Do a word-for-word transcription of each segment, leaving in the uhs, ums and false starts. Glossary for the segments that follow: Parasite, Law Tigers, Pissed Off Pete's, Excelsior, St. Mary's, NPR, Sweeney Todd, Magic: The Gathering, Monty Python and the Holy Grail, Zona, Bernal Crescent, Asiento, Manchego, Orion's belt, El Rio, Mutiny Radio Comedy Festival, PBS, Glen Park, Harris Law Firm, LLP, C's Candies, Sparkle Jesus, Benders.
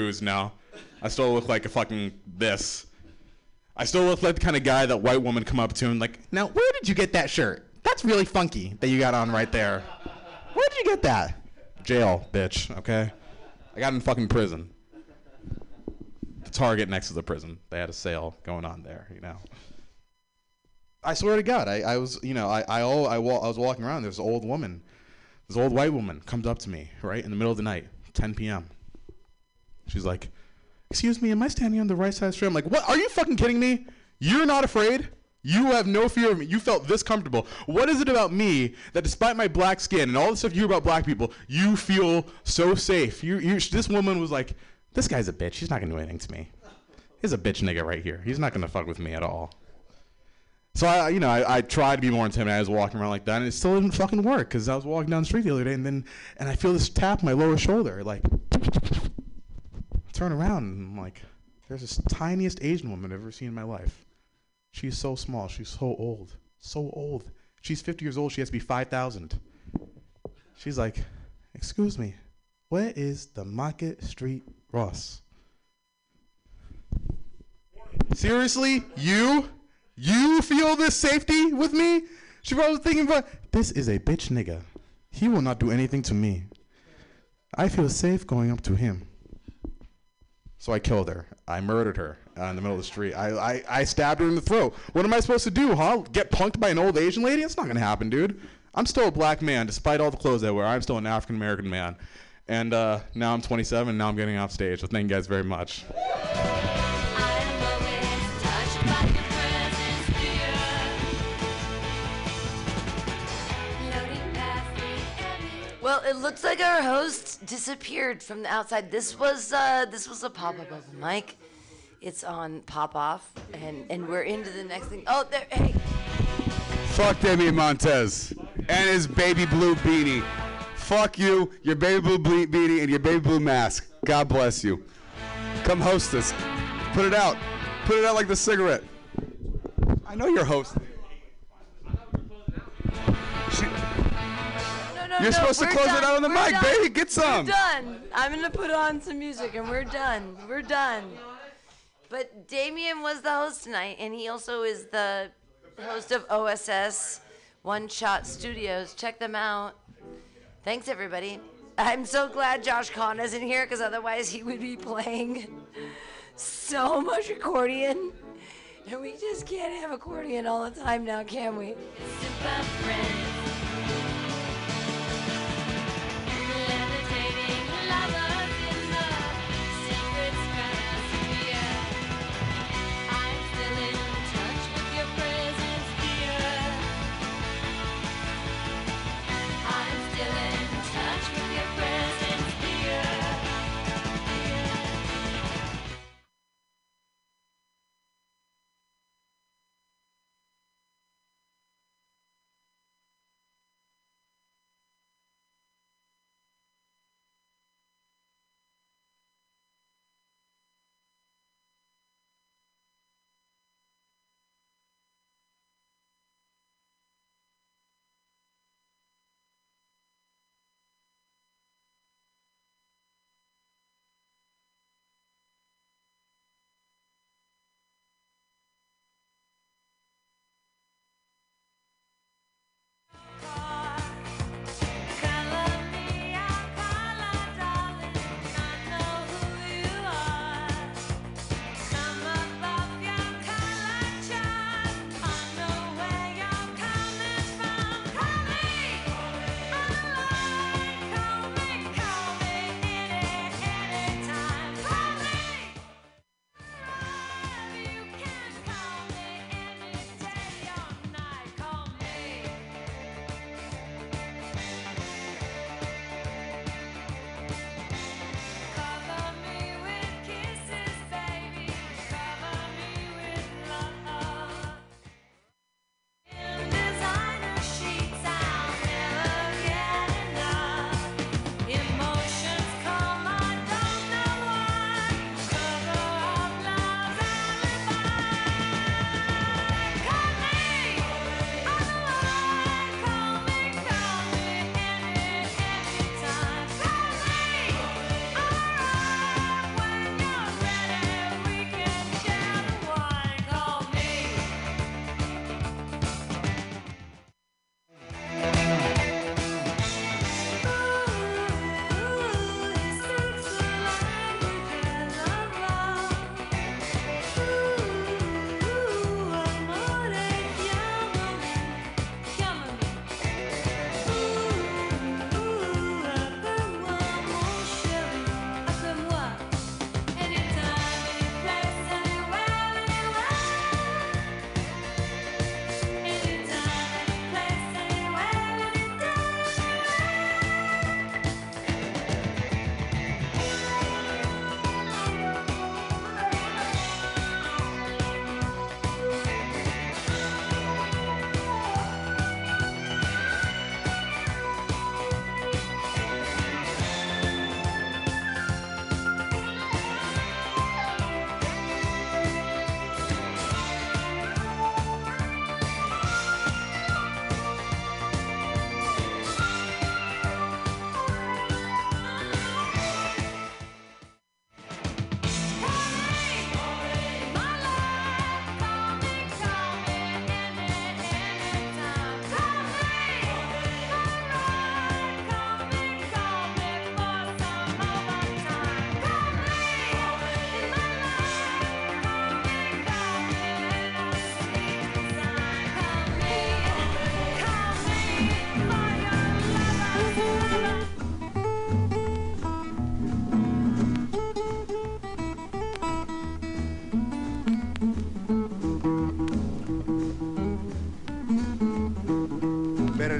shoes now. I still look like a fucking this. I still look like the kind of guy that white woman come up to and like, now where did you get that shirt? That's really funky that you got on right there. Where did you get that? Jail, bitch, okay? I got in fucking prison. The Target next to the prison. They had a sale going on there, you know. I swear to God, I, I was, you know, I I, all, I, wa- I was walking around. There's an old woman, this old white woman comes up to me, right, in the middle of the night, ten p.m. She's like, excuse me, am I standing on the right side of the street? I'm like, what? Are you fucking kidding me? You're not afraid? You have no fear of me. You felt this comfortable. What is it about me that despite my black skin and all the stuff you hear about black people, you feel so safe? You, you, this woman was like, this guy's a bitch. He's not going to do anything to me. He's a bitch nigga right here. He's not going to fuck with me at all. So, I, you know, I, I tried to be more intimidated. I was walking around like that, and it still didn't fucking work because I was walking down the street the other day, and then and I feel this tap on my lower shoulder, like... Turn around and I'm like, there's this tiniest Asian woman I've ever seen in my life. She's so small. She's so old. So old. She's fifty years old. She has to be five thousand. She's like, excuse me, where is the Market Street Ross? Seriously? You? You feel this safety with me? She probably was thinking about, this is a bitch nigga. He will not do anything to me. I feel safe going up to him. So I killed her. I murdered her uh, in the middle of the street. I, I, I stabbed her in the throat. What am I supposed to do, huh? Get punked by an old Asian lady? That's not going to happen, dude. I'm still a black man, despite all the clothes I wear. I'm still an African-American man. And uh, now I'm twenty-seven, and now I'm getting off stage. So thank you guys very much. Well, it looks like our host disappeared from the outside. This was uh, this was a pop-up of the mic. It's on pop-off, and, and we're into the next thing. Oh, there, hey. Fuck Damian Montez and his baby blue beanie. Fuck you, your baby blue ble- beanie, and your baby blue mask. God bless you. Come host us. Put it out. Put it out like the cigarette. I know you're hosting. No, You're no, supposed to close done. it out on the we're mic, done. baby. Get some. We're done. I'm going to put on some music, and we're done. We're done. But Damien was the host tonight, and he also is the host of O S S One Shot Studios. Check them out. Thanks, everybody. I'm so glad Josh Kahn isn't here, because otherwise he would be playing so much accordion. And we just can't have accordion all the time now, can we? It's about friends.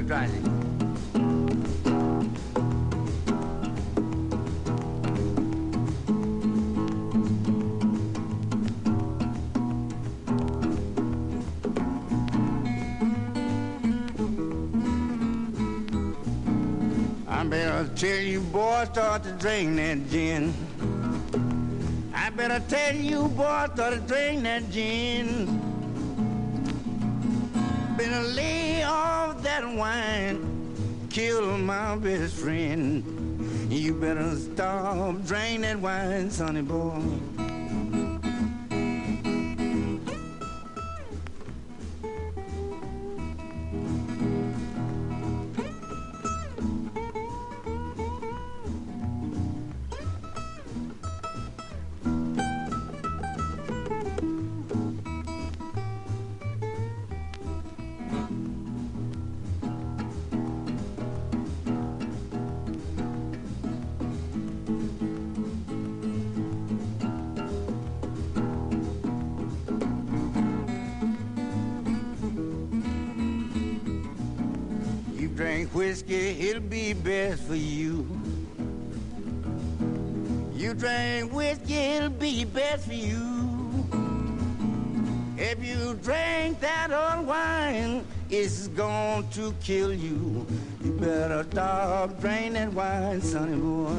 driving. I better tell you, boy, start to drink that gin. I better tell you, boy, start to drink that gin. Better lay off that wine, kill my best friend. You better stop drinking that wine, sonny boy. Drink whiskey, it'll be best for you. You drink whiskey, it'll be best for you. If you drink that old wine, it's going to kill you. You better stop drinking that wine, sonny boy.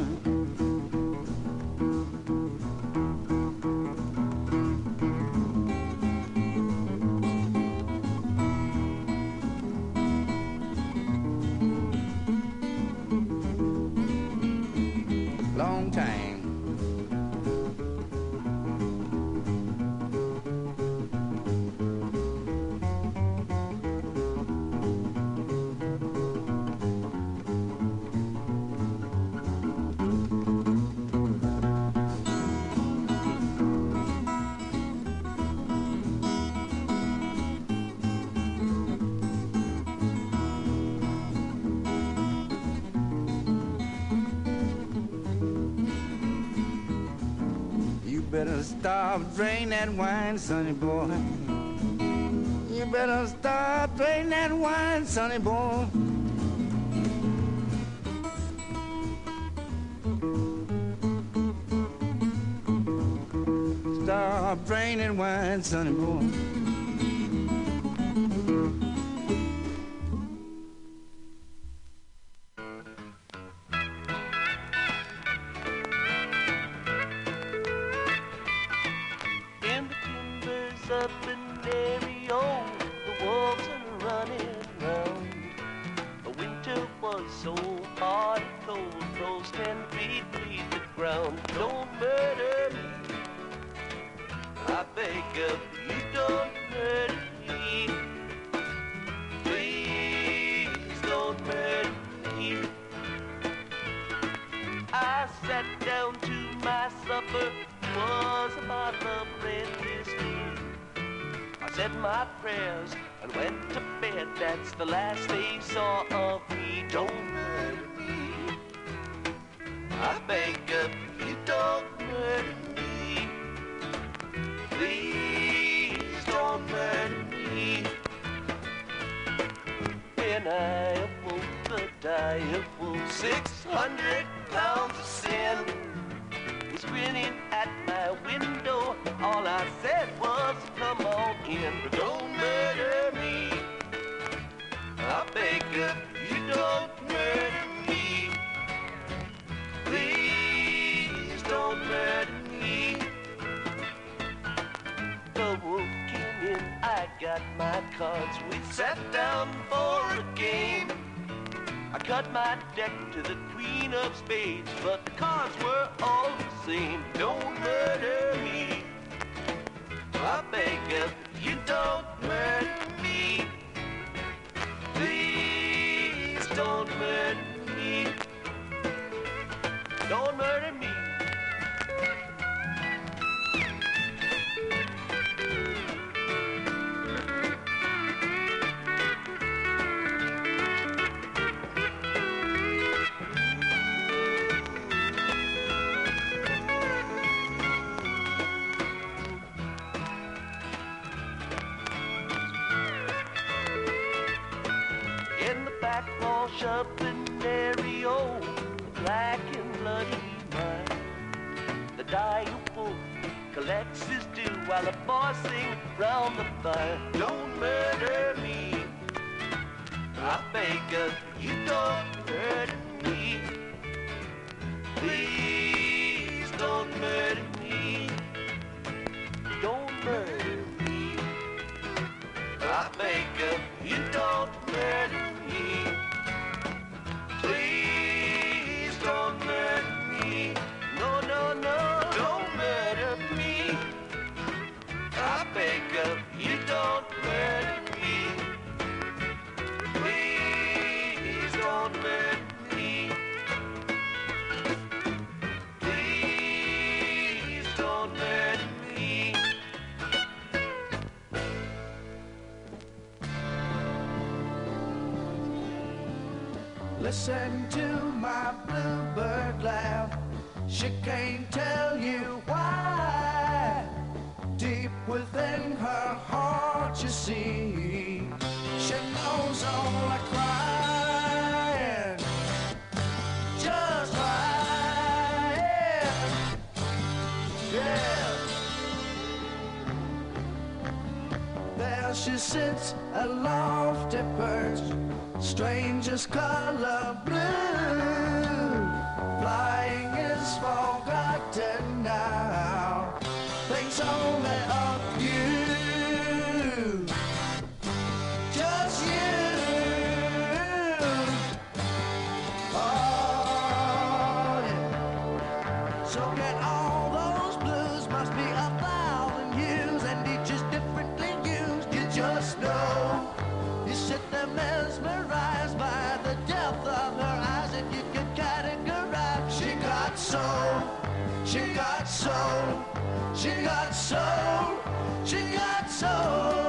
Stop drinking that wine, sonny boy. You better stop drinking that wine, sonny boy. Stop drinking that wine, sonny boy. wash up an airy old black and bloody mud. The diapool collects his dew while the boys sing round the fire. Don't murder me, I beg of you, don't murder me. Please don't murder me. Don't murder me, I beg of you, don't murder me. Please don't murder me. No, no, no, don't murder me, I beg of you, don't murder me. Please don't murder me. Listen to my bluebird laugh, she can't tell you why. Deep within her heart, you see, she goes on like crying, just crying, yeah. There she sits aloft at perch, strangest color blue, flying is forgotten now, thinks only of you, just you, oh yeah. So get all those blues, must be a thousand hues, and each is differently used, you just know. You sit there mesmerized by the depth of her eyes, and you could categorize. She got soul, she got soul, she got soul, she got soul.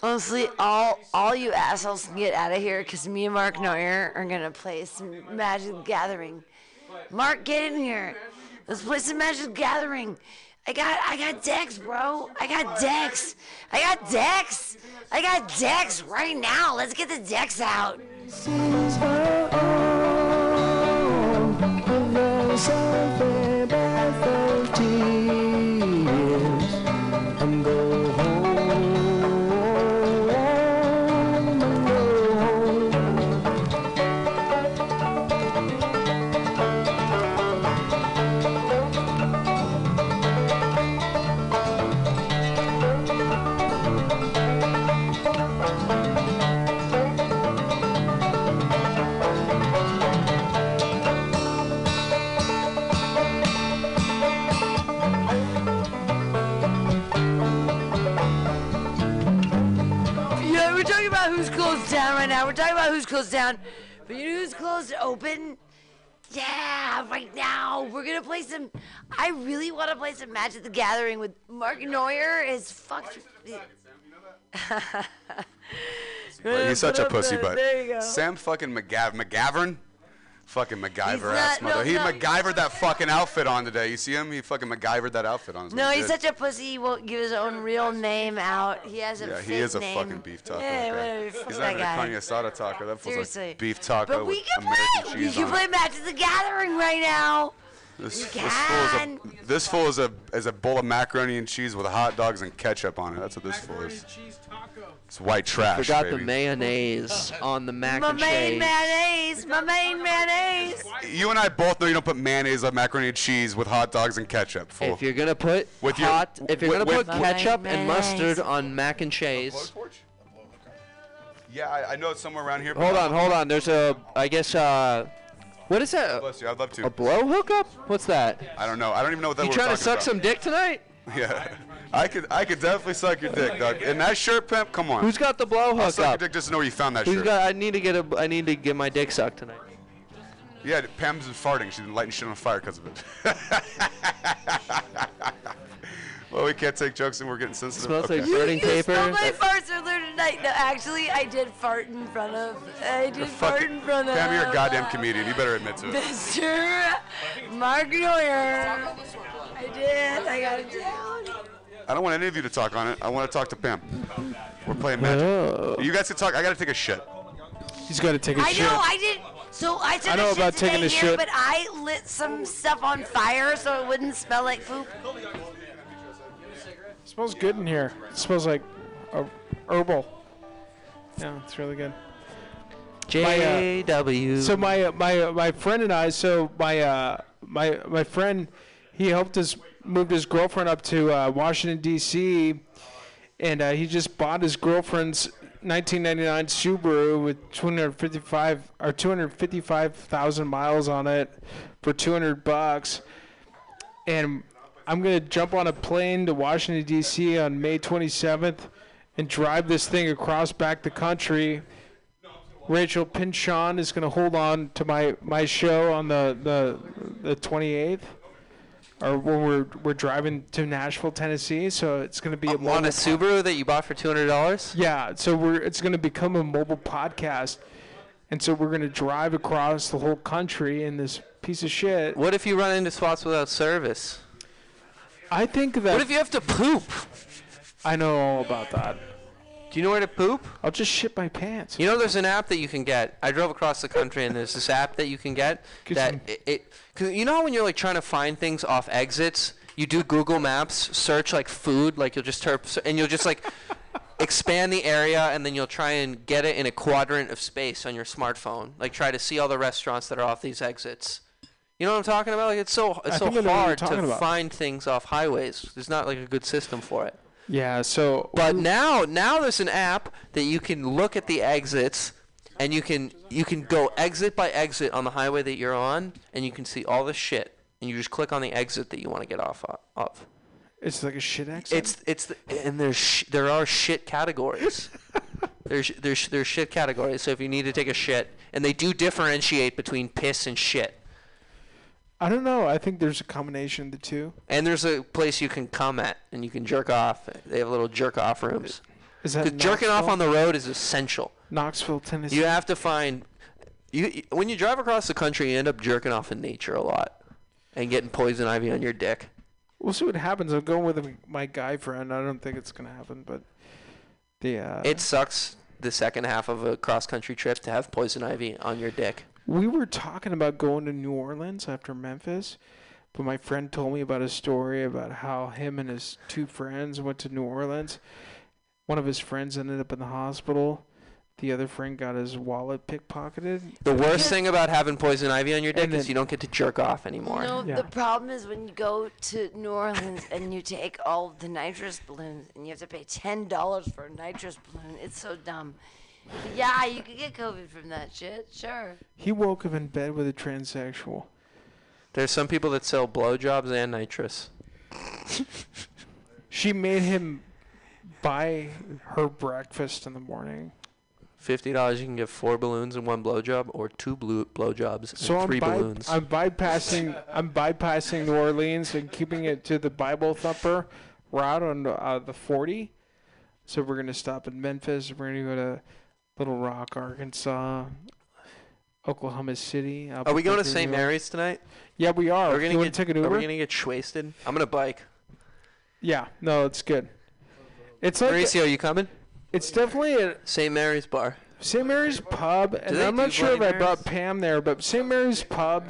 Honestly, all all you assholes can get out of here, because me and Mark Neuer are going to play some Magic: The Gathering. Mark, get in here. Let's play some Magic: The Gathering. I got I got decks, bro. I got decks. I got decks. I got decks right now. Let's get the decks out. closed down right now. We're talking about who's closed down, but you know who's closed open? Yeah, right now. We're going to play some... I really want to play some Magic: The Gathering with Mark Neuer. Is fucked... He's such a pussy, but... There you go. Sam fucking McGav- McGavern? Fucking MacGyver ass mother. No, he no. MacGyvered that fucking outfit on today. You see him? He fucking MacGyvered that outfit on. No, he's such a pussy. He won't give his own real name out. He has a fake name. Yeah, he is a fucking beef taco. Yeah, fuck that guy. He's not even a carne asada taco. That fool's like beef taco with American cheese on it. We can play. We can play Magic: The Gathering right now. This, this fool is a, this fool is a is a bowl of macaroni and cheese with hot dogs and ketchup on it. That's what this fool is. It's white trash. Forgot baby. The mayonnaise on the mac my and cheese. My main mayonnaise. My main mayonnaise. You and I both know you don't put mayonnaise on macaroni and cheese with hot dogs and ketchup. Fool. If you're gonna put with hot, your, if you're with, gonna with, put ketchup and mustard on mac and cheese. Yeah, I, I know it's somewhere around here. Hold on, hold on. There's a, I guess. Uh, What is that? Bless you. I'd love to. A blow hookup? What's that? I don't know. I don't even know what that was. You trying to suck about. some dick tonight? Yeah. I could I could definitely suck your dick, Doug. And that shirt pimp, come on. Who's got the blow hookup? I'll suck your dick just to know where you found that Who's shirt. Got, I need to get a I need to get my dick sucked tonight. Yeah, Pam's been farting. She's been lighting shit on fire because of it. Well, we can't take jokes and we're getting sensitive. It smells okay. like burning you, you paper. You smelled my farts earlier tonight. No, actually, I did fart in front of. I did fart in front of. Damn, you're a goddamn comedian. You better admit to it. Mister Mark Neuer. I did. I got it down. I don't want any of you to talk on it. I want to talk to Pam. We're playing Magic. Whoa. You guys can talk. I got to take a shit. He's got to take a I shit. I know. I did. So I took I know a shit about taking a shit, but I lit some stuff on fire so it wouldn't smell like poop. It smells good in here. It smells like a herbal. Yeah, it's really good. J W. My, uh, so my uh, my uh, my friend and I. So my uh, my my friend, he helped us moved his girlfriend up to uh, Washington D C, and uh, he just bought his girlfriend's nineteen ninety-nine Subaru with two hundred fifty-five or two hundred fifty-five thousand miles on it for two hundred bucks, and. I'm going to jump on a plane to Washington, D C on May twenty-seventh and drive this thing across back the country. Rachel Pinchon is going to hold on to my, my show on the, the the twenty-eighth, or when we're we're driving to Nashville, Tennessee. So it's going to be um, a on a Subaru that you bought for two hundred dollars? Yeah. So we're it's going to become a mobile podcast. And so we're going to drive across the whole country in this piece of shit. What if you run into spots without service? I think that. What if you have to poop? I know all about that. Do you know where to poop? I'll just shit my pants. You know, there's an app that you can get. I drove across the country, and there's this app that you can get that it. it cause you know how when you're like trying to find things off exits, you do Google Maps, search like food, like you'll just terp, and you'll just like expand the area, and then you'll try and get it in a quadrant of space on your smartphone. Like try to see all the restaurants that are off these exits. You know what I'm talking about? Like it's so it's so hard to about. find things off highways. There's not like a good system for it. Yeah. So. But now now there's an app that you can look at the exits, and you can you can go exit by exit on the highway that you're on, and you can see all the shit, and you just click on the exit that you want to get off of. It's like a shit exit. It's it's the, and there's sh there are shit categories. There's there's there's shit categories. So if you need to take a shit, and they do differentiate between piss and shit. I don't know. I think there's a combination of the two. And there's a place you can come at, and you can jerk off. They have little jerk-off rooms. Is that jerking off on the road is essential. Knoxville, Tennessee. You have to find you when you drive across the country, you end up jerking off in nature a lot and getting poison ivy on your dick. We'll see what happens. I'm going with my guy friend. I don't think it's going to happen, but the uh, it sucks the second half of a cross-country trip to have poison ivy on your dick. We were talking about going to New Orleans after Memphis, but my friend told me about a story about how him and his two friends went to New Orleans. One of his friends ended up in the hospital. The other friend got his wallet pickpocketed. The worst thing about having poison ivy on your dick is you don't get to jerk off anymore. No, yeah. The problem is when you go to New Orleans and you take all the nitrous balloons and you have to pay ten dollars for a nitrous balloon. It's so dumb. Yeah, you could get COVID from that shit, sure. He woke up in bed with a transsexual. There's some people that sell blowjobs and nitrous. She made him buy her breakfast in the morning. fifty dollars, you can get four balloons and one blowjob, or two blue blowjobs and so three I'm bi- balloons. I'm bypassing I'm bypassing New Orleans and keeping it to the Bible Thumper route on uh, the forty. So we're gonna stop in Memphis. We're gonna go to Little Rock, Arkansas, Oklahoma City. Are we going to Saint Mary's tonight? Yeah, we are. Are we gonna get, take an Uber? Are we gonna get schwasted? I'm gonna bike. Yeah, no, it's good. It's like Mauricio, the, you coming? It's definitely a Saint Mary's bar. Saint Mary's pub, and I'm not sure if I brought Pam there, but Saint Mary's pub,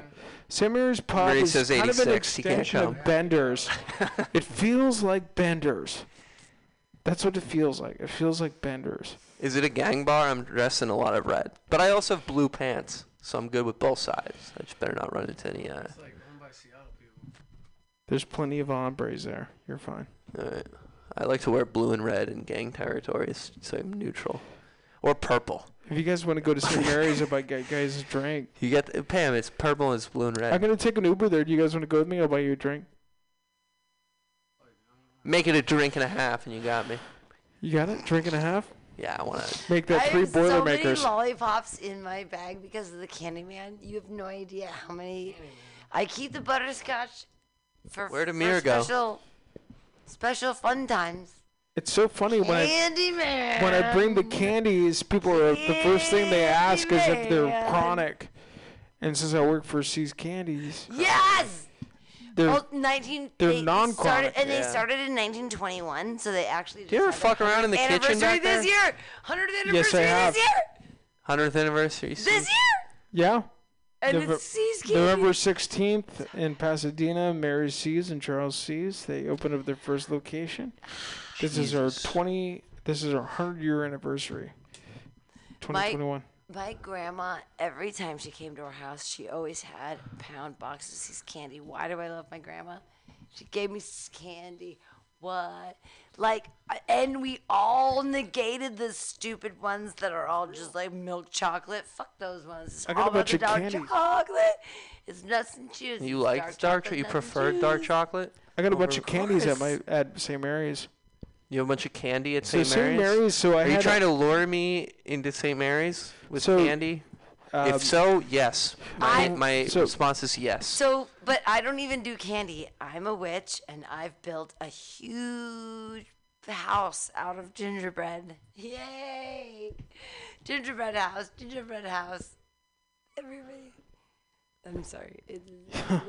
Saint Mary's pub is kind of an extension of Benders. It feels like Benders. That's what it feels like. It feels like Benders. Is it a gang bar? I'm dressed in a lot of red, but I also have blue pants, so I'm good with both sides. I just better not run into any. Uh, it's like run by Seattle people. There's plenty of hombres there. You're fine. All right. I like to wear blue and red in gang territories, so I'm neutral. Or purple. If you guys want to go to Saint Mary's, if I get guys a drink. You get the, Pam, it's purple and it's blue and red. I'm going to take an Uber there. Do you guys want to go with me? I'll buy you a drink. Make it a drink and a half, and you got me. You got it? Drink and a half? Yeah, I want to. Make that I three Boilermakers. I have so many lollipops in my bag because of the Candyman. You have no idea how many. I keep the butterscotch for, Where'd Amir for special... Go? Special fun times. It's so funny when I, when I bring the candies, people are Candy the first thing they ask man. is if they're chronic. And since I work for C's Candies, yes, they're well, nineteen. They're they non-chronic, started, and yeah. they started in nineteen twenty-one, so they actually. Do you ever fuck around in the kitchen back there? This year, hundredth anniversary yes, this year. Hundredth anniversary this year. Yeah. And Deve- it's C's Candies. November sixteenth in Pasadena, Mary C's and Charles C's. They opened up their first location. This Jesus. is our twenty. This is our hundred year anniversary. twenty twenty-one. My, my grandma, every time she came to our house, she always had pound boxes of C's candy. Why do I love my grandma? She gave me C's candy. What? Like, and we all negated the stupid ones that are all just like milk chocolate. Fuck those ones. It's I got all a bunch of dark candy. Chocolate. It's nuts and juice. You like dark, dark chocolate? You prefer dark chocolate? I got a bunch of candies at my at Saint Mary's. You have a bunch of candy at Saint So Mary's? Mary's so I are you trying to lure me into Saint Mary's with so, candy? Um, if so, yes. My, I, my so, response is yes. So, but I don't even do candy. I'm a witch, and I've built a huge house out of gingerbread. Yay! Gingerbread house, gingerbread house. Everybody. I'm sorry. It's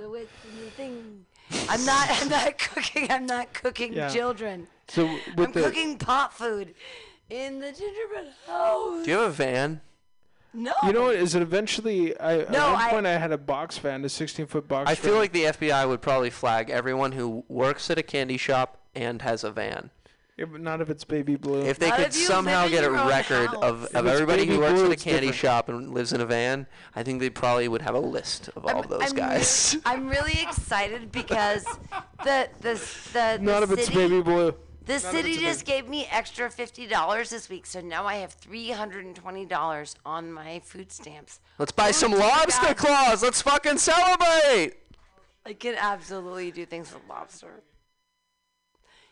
the witch and the thing. I'm not. I'm not cooking. I'm not cooking yeah. children. So with I'm the cooking pot food in the gingerbread house. Do you have a van? No. You know what? Is it eventually? I, no, at one point, I, I had a box van, a sixteen-foot box. I van. feel like the F B I would probably flag everyone who works at a candy shop and has a van. Yeah, but not if it's Baby Blue. If they not could if somehow get a record house. of, of everybody who works at a candy different. shop and lives in a van, I think they probably would have a list of I'm, all those I'm guys. Really, I'm really excited because the the the, the not the if city, it's Baby Blue. The Not city just gave me extra fifty dollars this week, so now I have three hundred twenty dollars on my food stamps. Let's buy oh some lobster God. claws. Let's fucking celebrate. I can absolutely do things with lobster.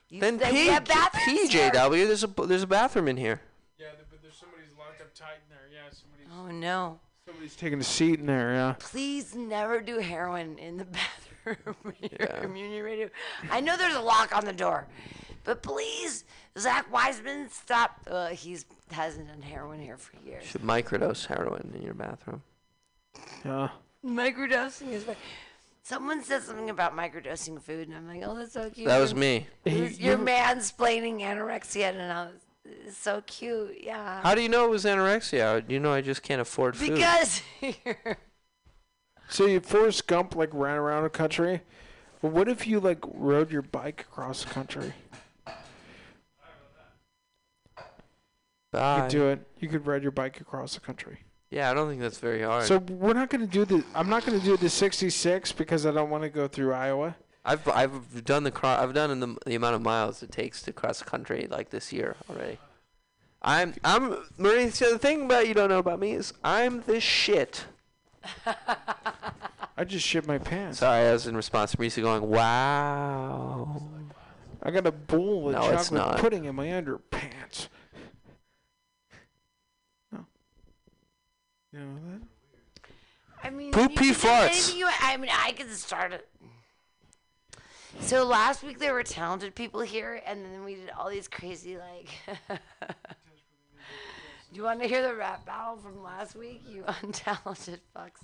You then P- we have P J W, here. there's a there's a bathroom in here. Yeah, but there's somebody's locked up tight in there. Yeah, somebody's. Oh no. Somebody's taking a seat in there. Yeah. Please never do heroin in the bathroom. Your yeah. communion radio. I know there's a lock on the door. But please, Zach Wiseman, stop. Uh, he's hasn't done heroin here for years. You should microdose heroin in your bathroom. Yeah. Microdosing is right. Someone said something about microdosing food, and I'm like, oh, that's so cute. That was me. Was you're mansplaining anorexia, and I was it's so cute. Yeah. How do you know it was anorexia? You know I just can't afford food. Because you're... So you Forrest Gump, like, ran around the country. But what if you, like, rode your bike across the country? You could do it. You could ride your bike across the country. Yeah, I don't think that's very hard. So we're not going to do the. I'm not going to do the sixty-six because I don't want to go through Iowa. I've I've done the cro- I've done the the amount of miles it takes to cross the country like this year already. I'm I'm Mauricio. The thing about you don't know about me is I'm the shit. I just shit my pants. Sorry, I was in response to Mauricio going, "Wow." I got a bowl of no, chocolate pudding in my underpants. You know that? I mean, poopy farts. You, I mean, I can start it. So last week there were talented people here, and then we did all these crazy like. Do you want to hear the rap battle from last week? You untalented fucks.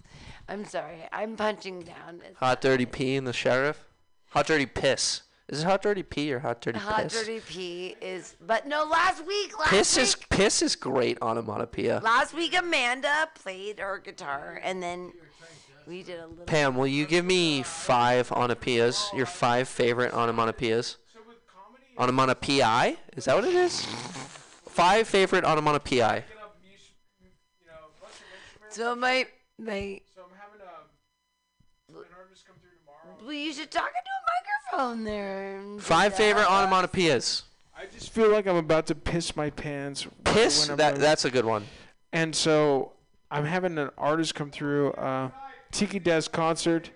I'm sorry. I'm punching down. It's hot dirty nice. Pee and the sheriff. Hot dirty piss. Is it hot dirty pee or hot dirty hot piss? Hot dirty pee is, but no. Last week, last piss week, is piss is great onomatopoeia. Last week, Amanda played her guitar, and then we did a little. Pam, will you give me five onomatopoeias? Your five favorite onomatopoeias? Onomatopoeia? Is that what it is? Five favorite onomatopoeia. So my my. So I'm having a. An artist come through tomorrow. Well, you should talk into a microphone. There. Five favorite onomatopoeias. I just feel like I'm about to piss my pants. Piss? That, that's a good one. And so I'm having an artist come through uh, Tiki Des concert.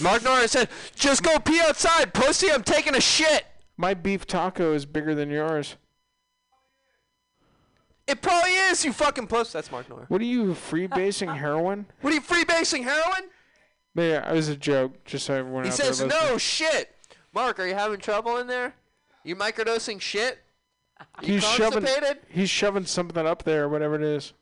Mark Norris said, just go pee outside, pussy. I'm taking a shit. My beef taco is bigger than yours. It probably is, you fucking puss. That's Mark Norris. What are you, freebasing heroin? What are you, freebasing heroin? Yeah, it was a joke, just so everyone else. He says, no shit! Mark, are you having trouble in there? You microdosing shit? You he's constipated? Shoving, he's shoving something up there, whatever it is.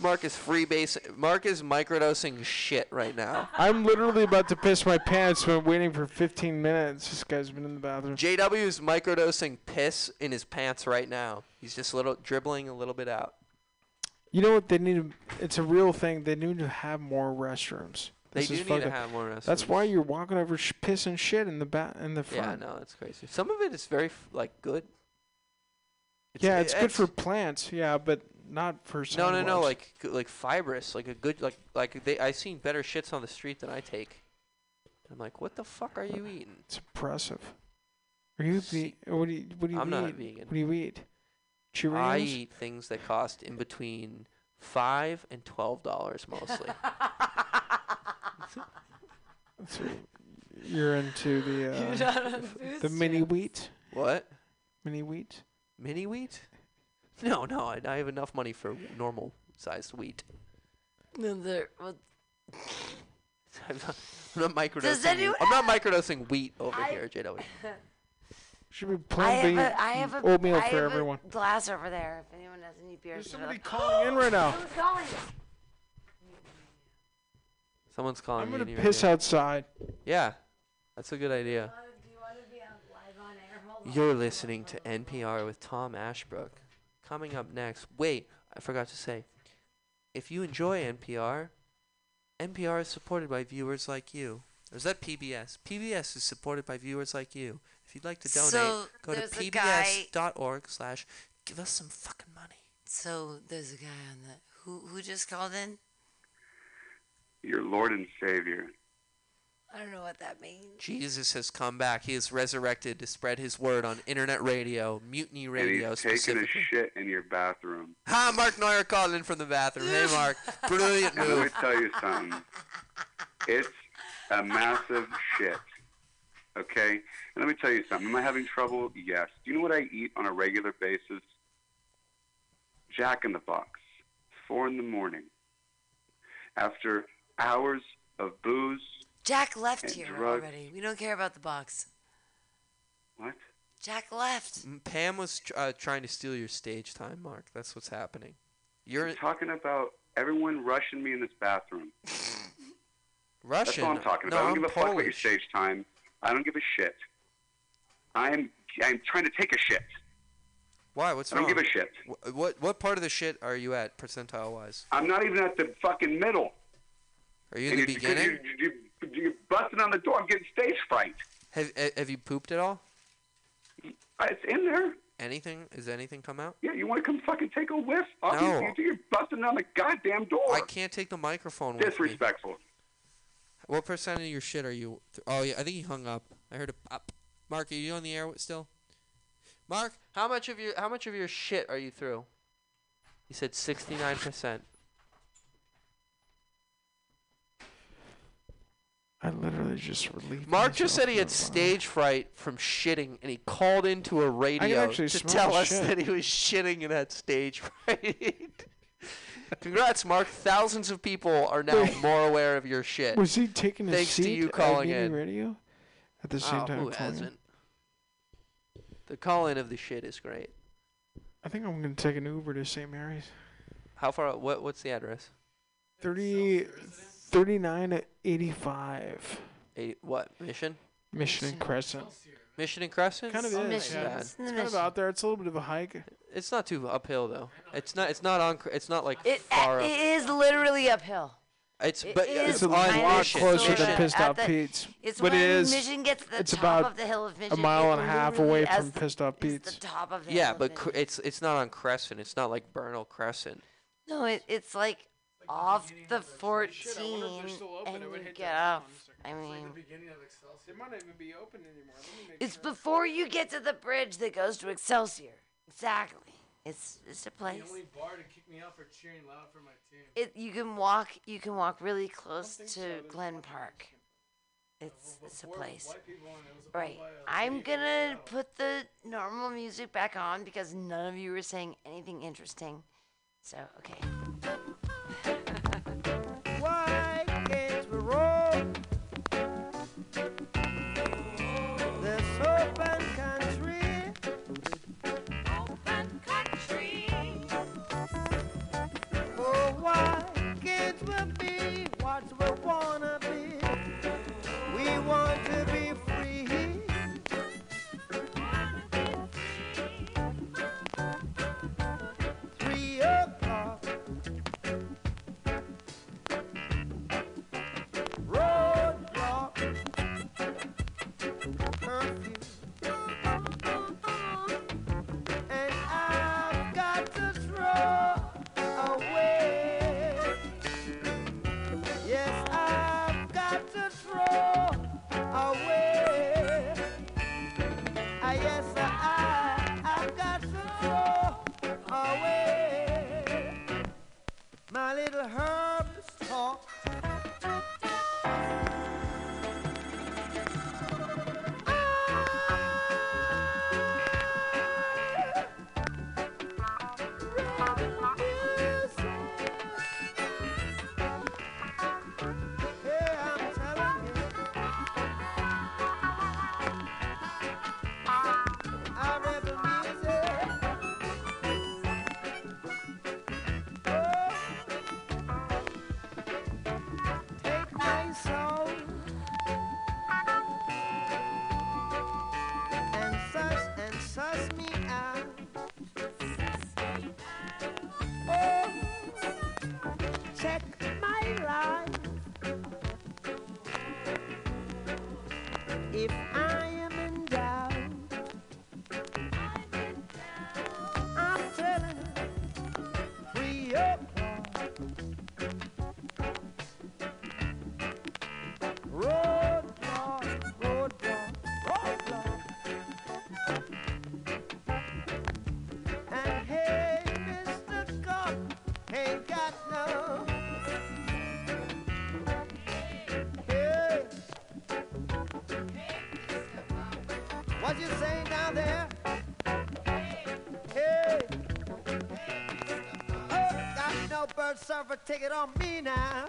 Mark is free base. Mark is microdosing shit right now. I'm literally about to piss my pants when waiting for fifteen minutes. This guy's been in the bathroom. J W is microdosing piss in his pants right now. He's just little dribbling a little bit out. You know what they need? To, it's a real thing. They need to have more restrooms. This they do need to have more restrooms. That's why you're walking over sh- piss and shit in the back in the front. Yeah, no, it's crazy. Some of it is very f- like good. It's yeah, it's, it's good for plants. Yeah, but not for some. No, no, no. Like like fibrous. Like a good like like they. I've seen better shits on the street than I take. I'm like, what the fuck are you eating? It's impressive. Are you ve- What do you What do you I'm eat? Not vegan. What do you eat? Cheerios? I eat things that cost in between five and twelve dollars mostly. So you're into the uh, the mini wheat. What? Mini wheat. Mini wheat? No, no, I, I have enough money for normal sized wheat. No, there. Well, I'm not, I'm not microdosing. I'm not microdosing wheat over I here, J W. Should be plain beer. I have a oatmeal I have for a everyone. Glass over there. If anyone has any beer. There's somebody calling in right now. Who's calling? Someone's calling I'm me. I'm going to piss right outside. Yeah, that's a good idea. Do you want to be live on air? Hold You're on. listening to N P R with Tom Ashbrook. Coming up next. Wait, I forgot to say. If you enjoy N P R, N P R is supported by viewers like you. Or is that P B S? P B S is supported by viewers like you. If you'd like to donate, so go to pbs.org slash give us some fucking money. So there's a guy on the... Who, who just called in? Your Lord and Savior. I don't know what that means. Jesus has come back. He is resurrected to spread his word on internet radio, Mutiny Radio and he's specifically. Taking a shit in your bathroom. Hi, Mark Neuer calling in from the bathroom. Hey, Mark. Brilliant move. Let me tell you something. It's a massive shit. Okay? And let me tell you something. Am I having trouble? Yes. Do you know what I eat on a regular basis? Jack in the Box. Four in the morning. After... hours of booze. Jack left here drugs. Already. We don't care about the box. What? Jack left. Pam was uh, trying to steal your stage time, Mark. That's what's happening. You're I'm talking about everyone rushing me in this bathroom. Russian? That's all I'm talking about. No, I don't I'm give a Polish. Fuck about your stage time. I don't give a shit. I'm I'm trying to take a shit. Why? What's wrong? I don't wrong? give a shit. What What part of the shit are you at percentile wise? I'm not even at the fucking middle. Are you in and the you're, beginning? You're, you're, you're busting on the door. I'm getting stage fright. Have Have you pooped at all? It's in there. Anything? Is anything come out? Yeah, you want to come fucking take a whiff? Obviously, no. You're busting on the goddamn door. I can't take the microphone with me. Disrespectful. What percent of your shit are you... Th- oh, yeah, I think he hung up. I heard a pop. Mark, are you on the air still? Mark, how much of your how much of your shit are you through? He said sixty-nine percent. I literally just relieved Mark just said he had stage fright from shitting, and he called into a radio to tell us shit. that he was shitting and had stage fright. Congrats, Mark. Thousands of people are now more aware of your shit. Was he taking Thanks a seat to you calling at in. radio? At the same oh, time who hasn't? In. The call-in of the shit is great. I think I'm going to take an Uber to Saint Mary's. How far? What? What's the address? thirty-nine eighty-five Eight, what? Mission? Mission and Crescent. Mission and Crescent? Kind of is. Mission. Yeah. It's, it's kind of out there. It's a little bit of a hike. It's not too uphill though. It's not. It's not on. It's not like it, far up. It is literally uphill. It's it but it's a lot closer mission. than Pissed Off Pete's. It's but when it is, Mission gets to the it's top of the hill of Mission. A mile and a half away from Pissed Off Pete's. Yeah, but cr- it's it's not on Crescent. It's not like Bernal Crescent. No, it it's like, like off the, the fourteen and you get off. I mean, like the beginning of Excelsior. It might not even be open anymore. It's sure. before you get to the bridge that goes to Excelsior. Exactly. It's it's a place. The only bar to kick me out for cheering loud for my team. It you can walk you can walk really close to so. Glen Park. It's it's a place. Right. I'm gonna put the normal music back on because none of you were saying anything interesting. So okay. Why kids were roll? This open country, open country. Oh, why kids will be what we wanna be? We want to be free. Three o'clock. Surfer, take it on me now.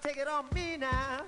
Take it on me now.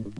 Come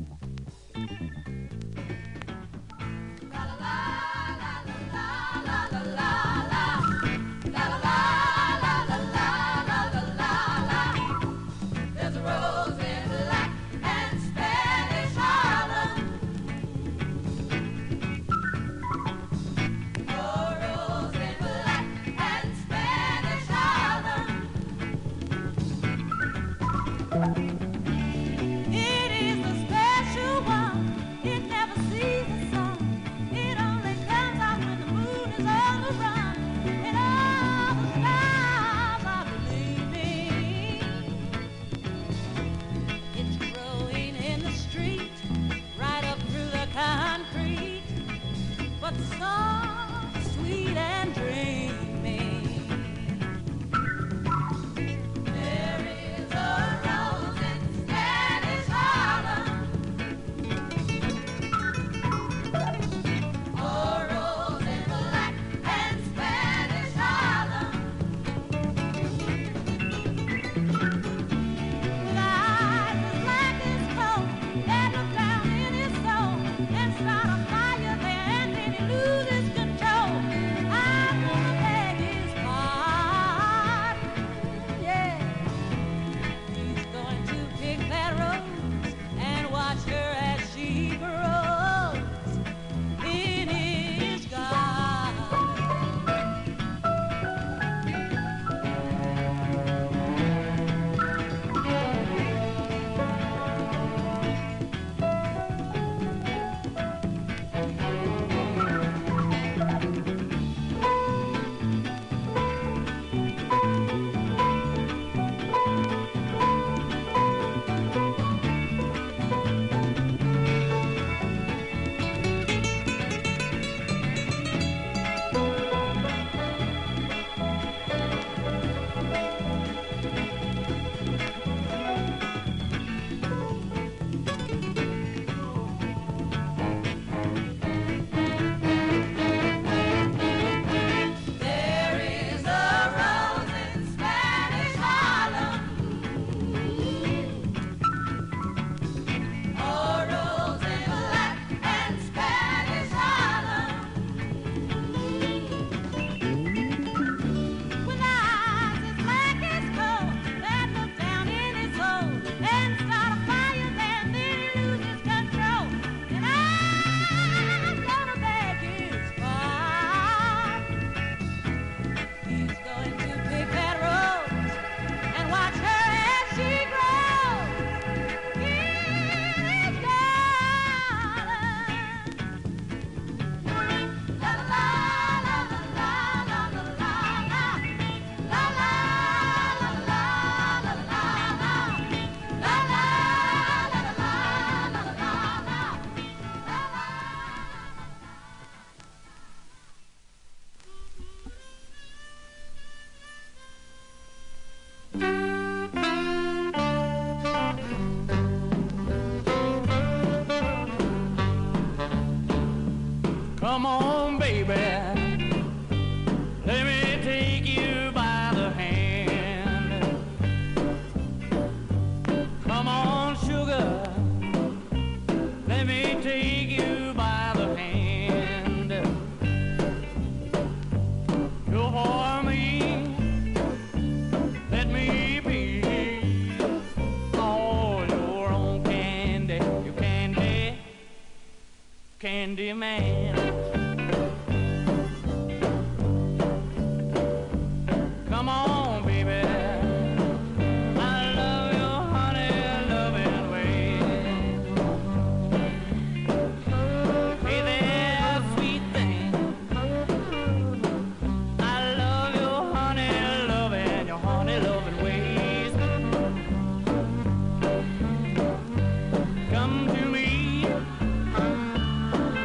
to me,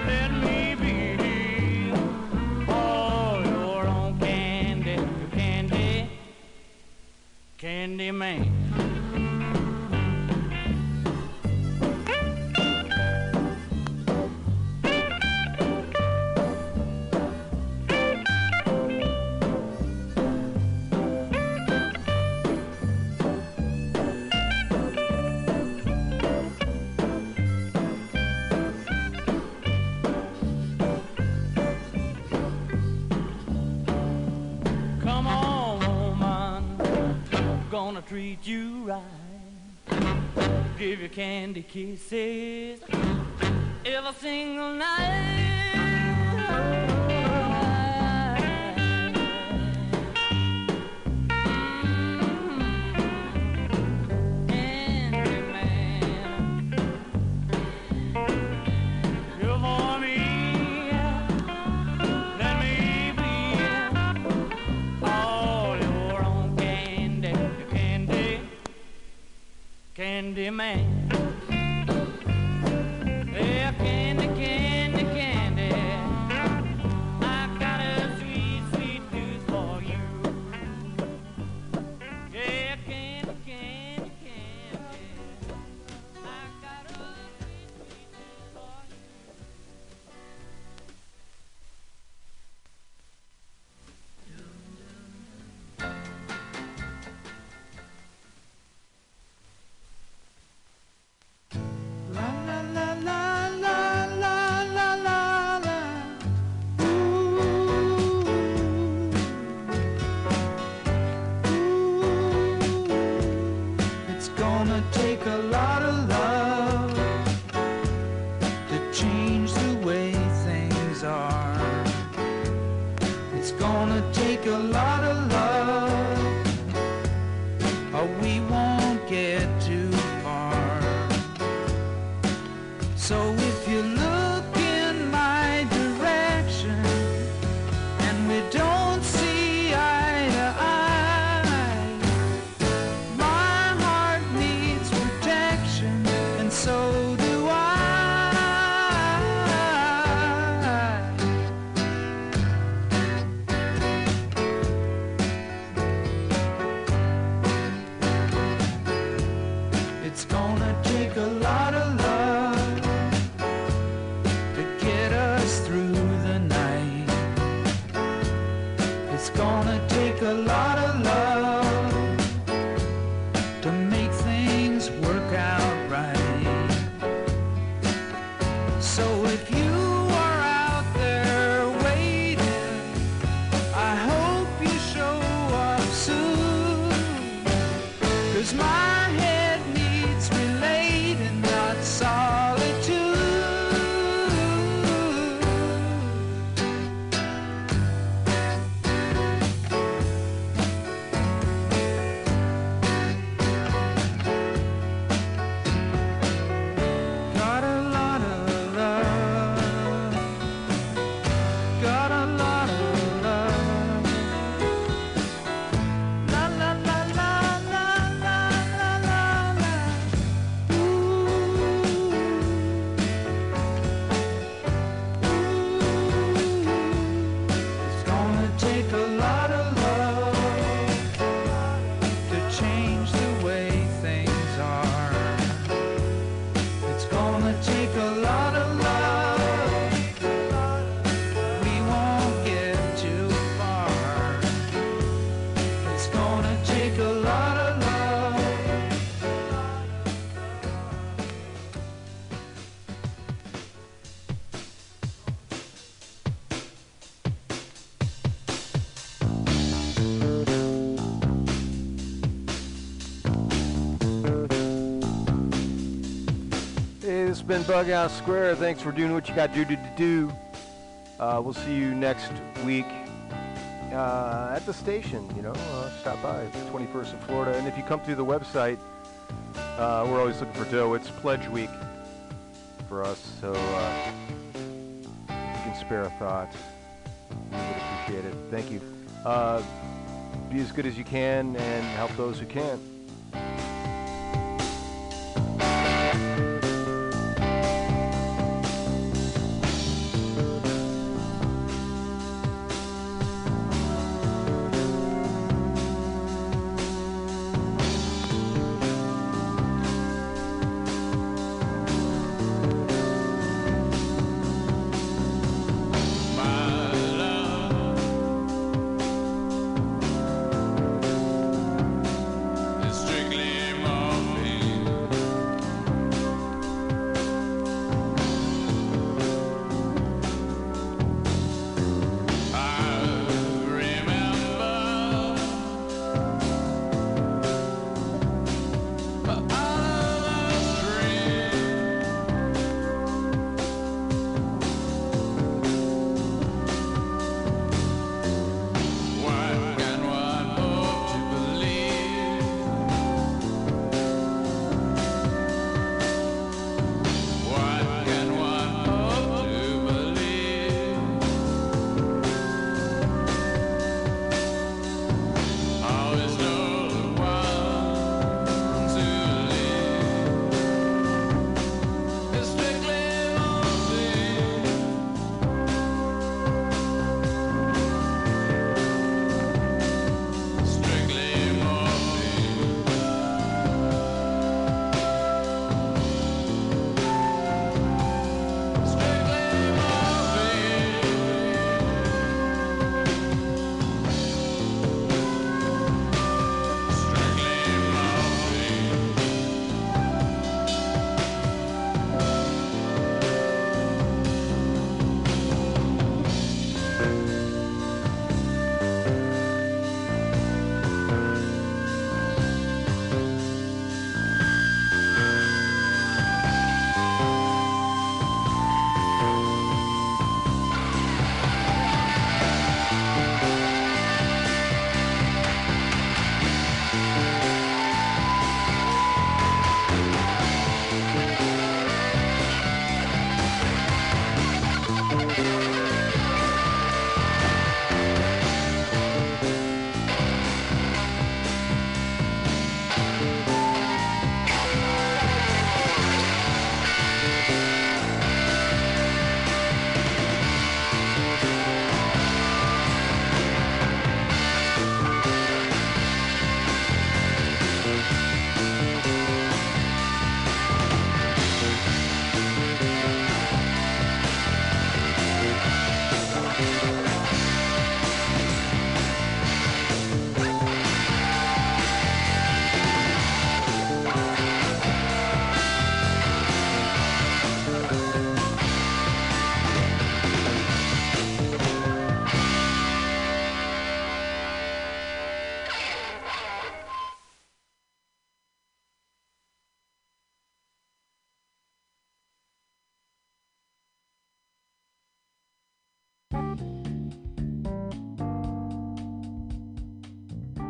let me gonna treat you right, give you candy kisses every single night. Candy man, yeah, candy, candy, candy. I got a sweet, sweet news for you. Yeah, candy, candy, candy. I got a sweet, sweet news for you. Been Bug Out Square. Thanks for doing what you got to do to do. Uh, we'll see you next week uh, at the station. You know, uh, stop by. It's the twenty-first in Florida. And if you come through the website, uh, we're always looking for dough. It's Pledge Week for us, so uh, you can spare a thought. We would appreciate it. Thank you. Uh, be as good as you can and help those who can.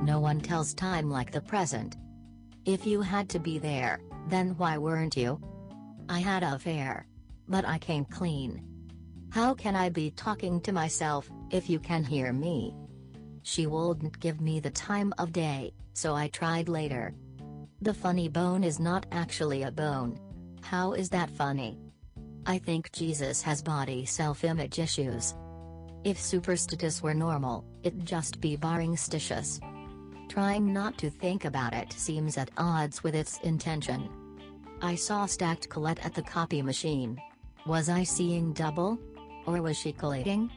No one tells time like the present. If you had to be there, then why weren't you? I had an affair. But I came clean. How can I be talking to myself, if you can hear me? She wouldn't give me the time of day, so I tried later. The funny bone is not actually a bone. How is that funny? I think Jesus has body self-image issues. If superstitious were normal, it'd just be boring stitious. Trying not to think about it seems at odds with its intention. I saw stacked Colette at the copy machine. Was I seeing double? Or was she collating?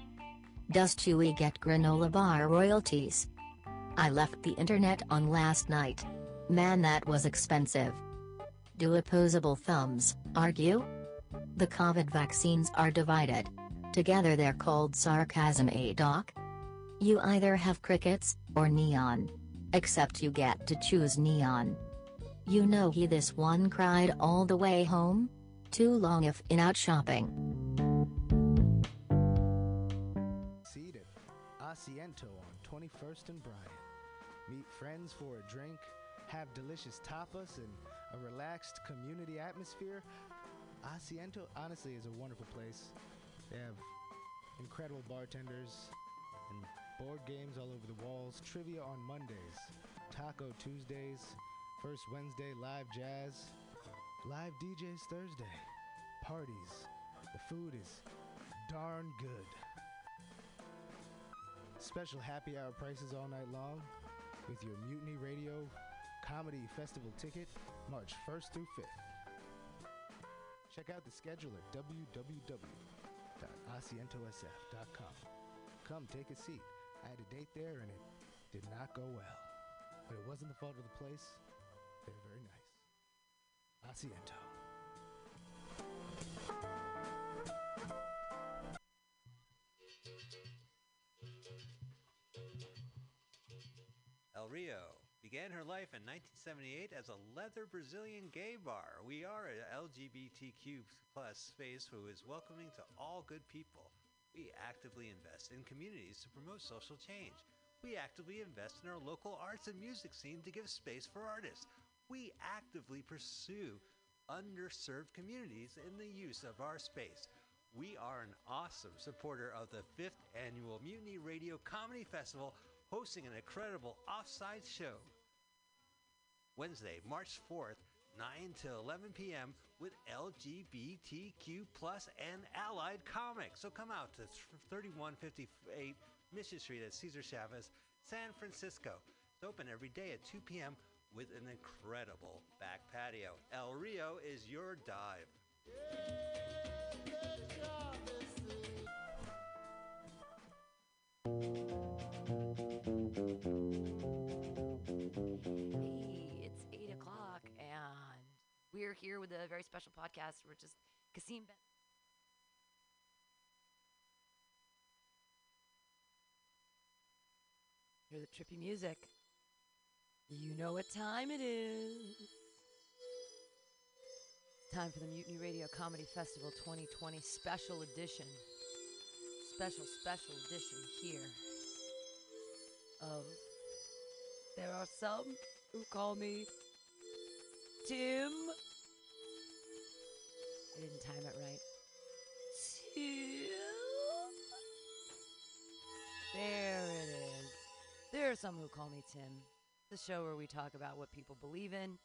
Does Chewy get granola bar royalties? I left the internet on last night. Man, that was expensive. Do opposable thumbs argue? The COVID vaccines are divided. Together they're called sarcasm, eh, doc? You either have crickets, or neon. Except you get to choose neon. You know he this one cried all the way home? Too long if in out shopping. Seated. Asiento on twenty-first and Bryant. Meet friends for a drink, have delicious tapas and a relaxed community atmosphere. Asiento honestly is a wonderful place. They have incredible bartenders and board games all over the walls, trivia on Mondays, taco Tuesdays, first Wednesday live jazz, live D Js Thursday, parties. The food is darn good. Special happy hour prices all night long with your Mutiny Radio Comedy Festival ticket, March first through fifth. Check out the schedule at w w w dot asiento s f dot com. Come take a seat. I had a date there and it did not go well. But it wasn't the fault of the place. They're very nice. Asiento. El Rio began her life in nineteen seventy-eight as a leather Brazilian gay bar. We are an L G B T Q plus space who is welcoming to all good people. We actively invest in communities to promote social change. We actively invest in our local arts and music scene to give space for artists. We actively pursue underserved communities in the use of our space. We are an awesome supporter of the fifth annual Mutiny Radio Comedy Festival, hosting an incredible offsite show Wednesday, March fourth, nine to eleven p m with L G B T Q plus and allied comics. So come out to thirty-one fifty-eight Mission Street at Cesar Chavez, San Francisco. It's open every day at two p m with an incredible back patio. El Rio is your dive. Hey, it's eight o'clock, and we're here with a very special podcast. We're just Kasim Ben. Hear the trippy music. You know what time it is. Time for the Mutiny Radio Comedy Festival twenty twenty special edition. Special, special edition here of There Are Some Who Call Me Tim. I didn't time it right. Tim. There it is. There are some who call me Tim. The show where we talk about what people believe in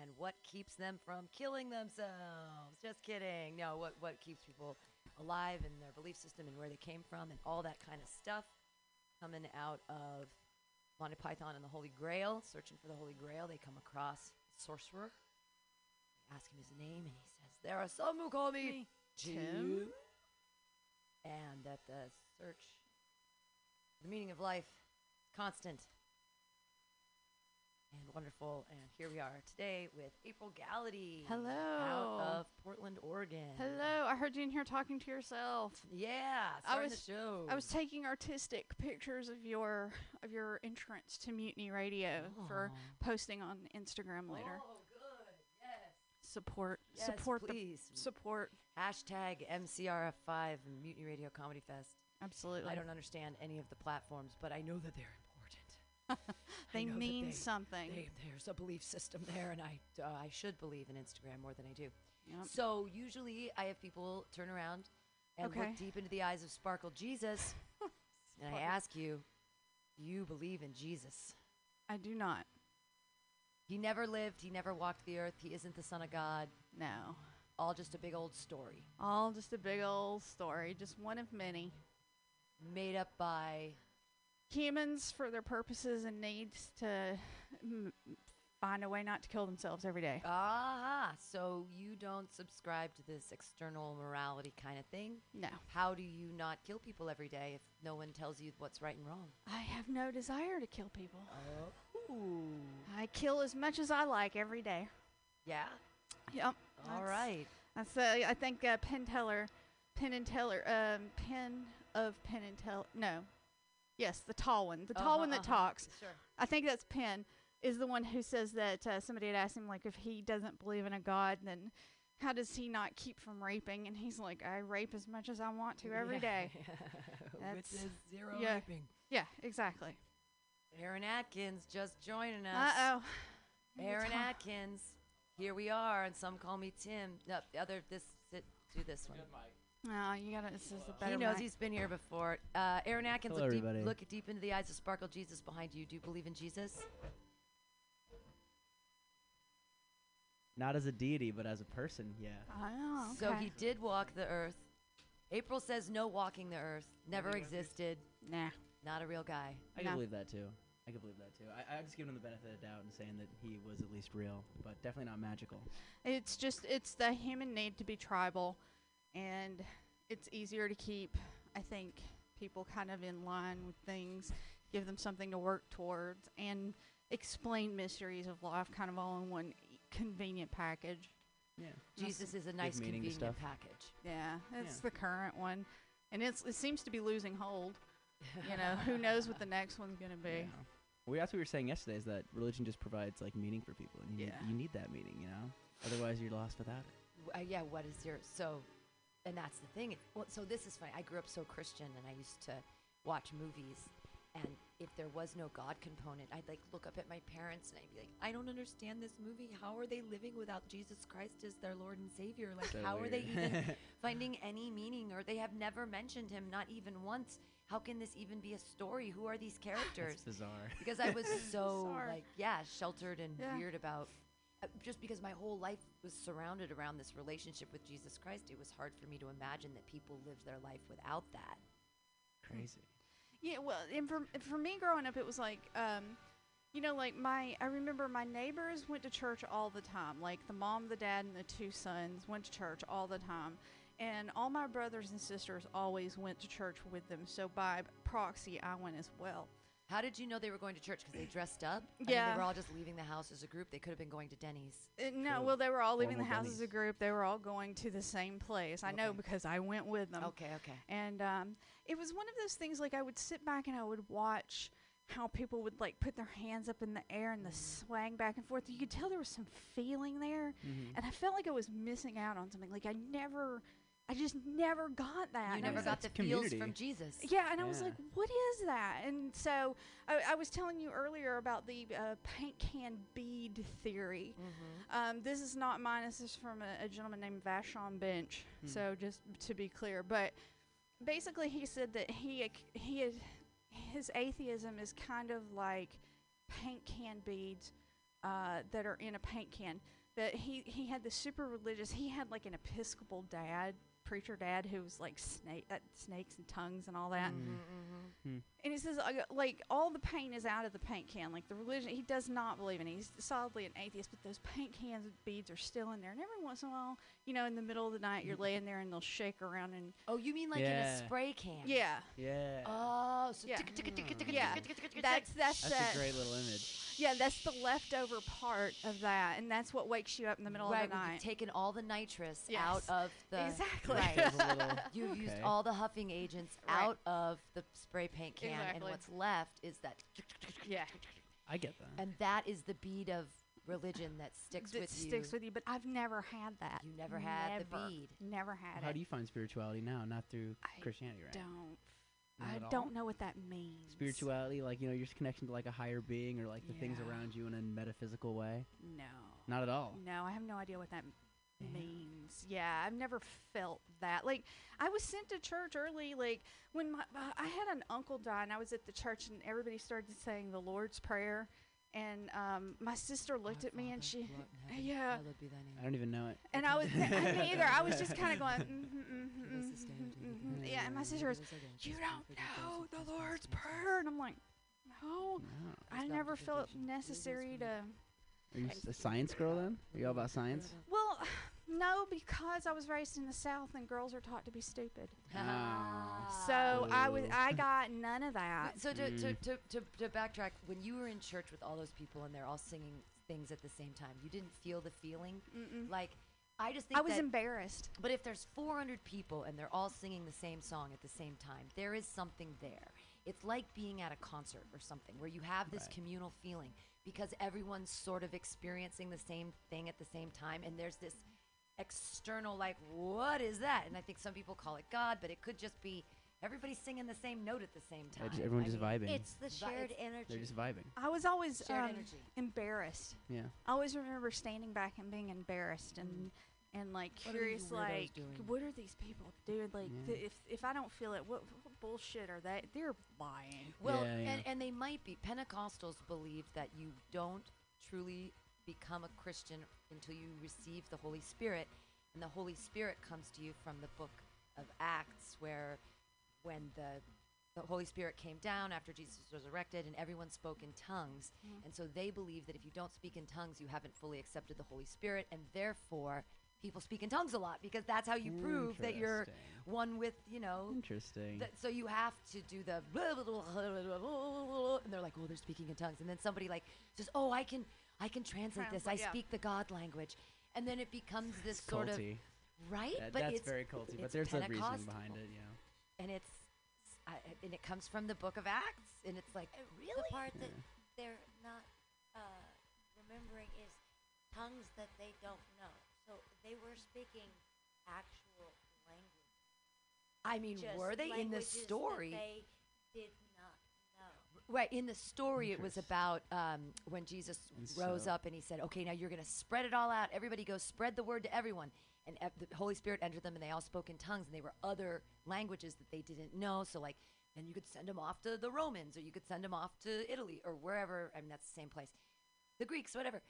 and what keeps them from killing themselves. Just kidding. No, what, what keeps people alive and their belief system and where they came from and all that kind of stuff. Coming out of Monty Python and the Holy Grail, searching for the Holy Grail, they come across a sorcerer. They ask him his name, and he says, "There are some who call me Tim." And that the search, the meaning of life, is constant and wonderful, and here we are today with April Gallaty. Hello. Out of Portland, Oregon. Hello. I heard you in here talking to yourself. Yeah, starting I was, the show. I was taking artistic pictures of your of your entrance to Mutiny Radio oh. for posting on Instagram later. Oh, good. Yes. Support. Yes, support, please. The support. Hashtag M C R F five Mutiny Radio Comedy Fest. Absolutely. I don't understand any of the platforms, but I know that they're important. They mean they, something. They, there's a belief system there, and I, uh, I should believe in Instagram more than I do. Yep. So usually I have people turn around and okay. look deep into the eyes of Sparkle Jesus, and I ask you, you believe in Jesus? I do not. He never lived. He never walked the earth. He isn't the son of God. No. All just a big old story. All just a big old story. Just one of many. Made up by humans for their purposes and needs to m- find a way not to kill themselves every day. Ah, so you don't subscribe to this external morality kind of thing? No. How do you not kill people every day if no one tells you what's right and wrong? I have no desire to kill people. Oh. I kill as much as I like every day. Yeah? Yep. All that's right. That's, uh, I think uh, Penn Teller, Penn and Teller, um, Penn of Penn and Teller, no. Yes, the tall one. The uh-huh, tall one that uh-huh. talks. Sure. I think that's Penn, is the one who says that uh, somebody had asked him, like, if he doesn't believe in a God, then how does he not keep from raping? And he's like, I rape as much as I want to every yeah. day. Which is zero yeah. raping. Yeah, exactly. Aaron Atkins just joining us. Uh-oh. Aaron t- Atkins. Here we are, and some call me Tim. No, the other, this, sit, do this one. Oh, you gotta, this is a better He knows mic. He's been here before. Uh, Aaron Atkins, look deep, look deep into the eyes of Sparkle Jesus behind you. Do you believe in Jesus? Not as a deity, but as a person, yeah. Oh, okay. So he did walk the earth. April says no walking the earth. Never existed. Nah. Not a real guy. I no. can believe that, too. I could believe that, too. I, I just give him the benefit of the doubt and saying that he was at least real, but definitely not magical. It's just, it's the human need to be tribal, and it's easier to keep, I think, people kind of in line with things, give them something to work towards, and explain mysteries of life kind of all in one e- convenient package. Yeah. Jesus is a nice convenient stuff. package. Yeah, it's yeah. the current one, and it's it seems to be losing hold. You know, who knows what the next one's going to be. Yeah. Well, that's what we were saying yesterday, is that religion just provides, like, meaning for people. And you, yeah. need, you need that meaning, you know? Otherwise, you're lost without it. W- uh, yeah, what is your... So, and that's the thing. It, well, so this is funny. I grew up so Christian, and I used to watch movies. And if there was no God component, I'd, like, look up at my parents, and I'd be like, I don't understand this movie. How are they living without Jesus Christ as their Lord and Savior? Like, so how weird. Are they even finding any meaning? Or they have never mentioned him, not even once. How can this even be a story? Who are these characters? That's bizarre. Because I was so, like, yeah, sheltered and yeah. weird about, uh, just because my whole life was surrounded around this relationship with Jesus Christ, it was hard for me to imagine that people lived their life without that. Crazy. Yeah, well, and for, for me growing up, it was like, um, you know, like my, I remember my neighbors went to church all the time. Like the mom, the dad, and the two sons went to church all the time. And all my brothers and sisters always went to church with them. So by proxy, I went as well. How did you know they were going to church? Because they dressed up? Yeah. I mean, they were all just leaving the house as a group. They could have been going to Denny's. Uh, no, cool. Well, they were all leaving Formal the house Denny's. As a group. They were all going to the same place. Okay. I know because I went with them. Okay, okay. And um, it was one of those things, like, I would sit back and I would watch how people would, like, put their hands up in the air and the swang back and forth. You could tell there was some feeling there. Mm-hmm. And I felt like I was missing out on something. Like, I never... I just never got that. You never got the feels from Jesus. Yeah, and yeah. I was like, what is that? And so I, I was telling you earlier about the uh, paint can bead theory. Mm-hmm. Um, this is not mine. This is from a, a gentleman named Vashon Bench. Hmm. So just to be clear. But basically he said that he he had, his atheism is kind of like paint can beads uh, that are in a paint can. That he, he had this super religious, he had like an Episcopal dad. preacher dad who was like snake uh, snakes and tongues and all that. Mm-hmm, mm-hmm. Hmm. And he says uh, like all the paint is out of the paint can, like the religion he does not believe in. He's solidly an atheist, but those paint cans and beads are still in there, and every once in a while, you know, in the middle of the night you're laying there and they'll shake around. And oh, you mean like yeah. in a spray can? Yeah. Yeah. Oh, so yeah. yeah. That's that's that's that. A great little image. Yeah, that's the leftover part of that, and that's what wakes you up in the middle right, of the night. Right, we've taken all the nitrous yes. out of the... Exactly. Right. You've okay. used all the huffing agents right. out of the spray paint can, exactly. and what's left is that... Yeah. I get that. And that is the bead of religion that sticks that with sticks you. That sticks with you, but I've never had that. You never had never. the bead. Never had well, it. How do you find spirituality now? Not through I Christianity, right? I don't. I don't know what that means. Spirituality, like, you know, your connection to, like, a higher being or, like, the yeah. things around you in a metaphysical way? No. Not at all? No, I have no idea what that yeah. means. Yeah, I've never felt that. Like, I was sent to church early, like, when my, uh, I had an uncle die, and I was at the church, and everybody started saying the Lord's Prayer. And um, my sister looked our at me and she, yeah, I don't even know it. And I was, I didn't either. I was just kind of going, mm-hmm, mm-hmm, mm-hmm. yeah. And my sister was, you don't know the Lord's Prayer. And I'm like, no, no. I never felt necessary to. Are you a science girl then? Are you all about science? Well, no, because I was raised in the South and girls are taught to be stupid. Ah. So Ooh. I was, I got none of that. So to, mm. to, to, to, to backtrack, when you were in church with all those people and they're all singing things at the same time, you didn't feel the feeling? Mm-mm. Like, I just think I was embarrassed. But if there's four hundred people and they're all singing the same song at the same time, there is something there. It's like being at a concert or something where you have this right. communal feeling because everyone's sort of experiencing the same thing at the same time, and there's this external, like, what is that? And I think some people call it God, but it could just be everybody's singing the same note at the same time. Yeah, everyone's just vibing. It's the shared Vi- energy. They're just vibing. I was always um, embarrassed. Yeah. I always remember standing back and being embarrassed mm. and and like what curious, like, what are these people doing? Like, yeah. th- if if I don't feel it, what, what bullshit are they? They're lying. Well, yeah, yeah. and and they might be. Pentecostals believe that you don't truly become a Christian until you receive the Holy Spirit, and the Holy Spirit comes to you from the book of Acts, where when the the Holy Spirit came down after Jesus was resurrected and everyone spoke in tongues, mm-hmm. and so they believe that if you don't speak in tongues, you haven't fully accepted the Holy Spirit, and therefore people speak in tongues a lot because that's how you prove that you're one with, you know. Interesting. Th- so you have to do the blah, blah, blah, blah, blah, and they're like, oh, they're speaking in tongues, and then somebody like says, oh, I can I can translate Trans- this. I yeah. speak the God language. And then it becomes this it's sort culty. Of, right? That, but that's it's, very culty, but there's a reason behind it, yeah. And it's, uh, and it comes from the book of Acts, and it's like, uh, really? The part yeah. that they're not uh, remembering is tongues that they don't know. So they were speaking actual language. I mean, Just were they in the story? They did Right, in the story, it was about um, when Jesus and rose so. up and he said, okay, now you're going to spread it all out. Everybody go spread the word to everyone. And ev- the Holy Spirit entered them, and they all spoke in tongues, and they were other languages that they didn't know. So, like, then you could send them off to the Romans, or you could send them off to Italy or wherever. I mean, that's the same place. The Greeks, whatever.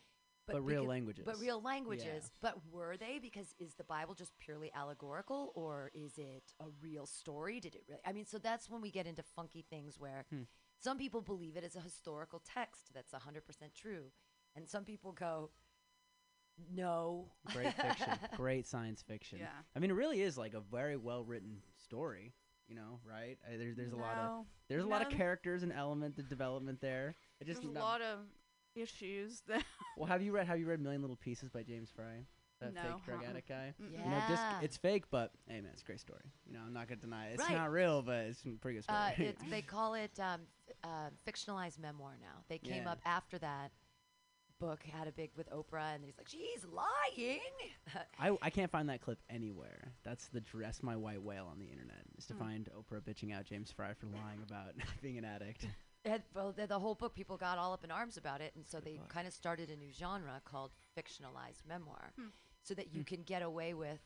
But, but real languages. But real languages. Yeah. But were they? Because is the Bible just purely allegorical, or is it a real story? Did it really? I mean, so that's when we get into funky things where hmm. – some people believe it is a historical text that's one hundred percent true. And some people go, no. Great fiction. Great science fiction. Yeah. I mean, it really is like a very well-written story, you know, right? Uh, there, there's a no. lot of there's no. a lot of characters and element, the development there. It just there's no- a lot of issues. That well, have you read have you read Million Little Pieces by James Fry? That no, fake drug huh. addict guy. Yeah. You know, just, it's fake, but hey, man, it's a great story. You know, I'm not going to deny it. It's right. not real, but it's a pretty good story. Uh, it's, they call it um, f- uh, fictionalized memoir now. They came yeah. up after that book had a big with Oprah, and he's like, she's lying. I, I can't find that clip anywhere. That's the dress my white whale on the internet, is to mm. find Oprah bitching out James Fry for lying about being an addict. Had, well, the, the whole book, people got all up in arms about it, and so they kind of started a new genre called fictionalized memoir. Hmm. So that you can get away with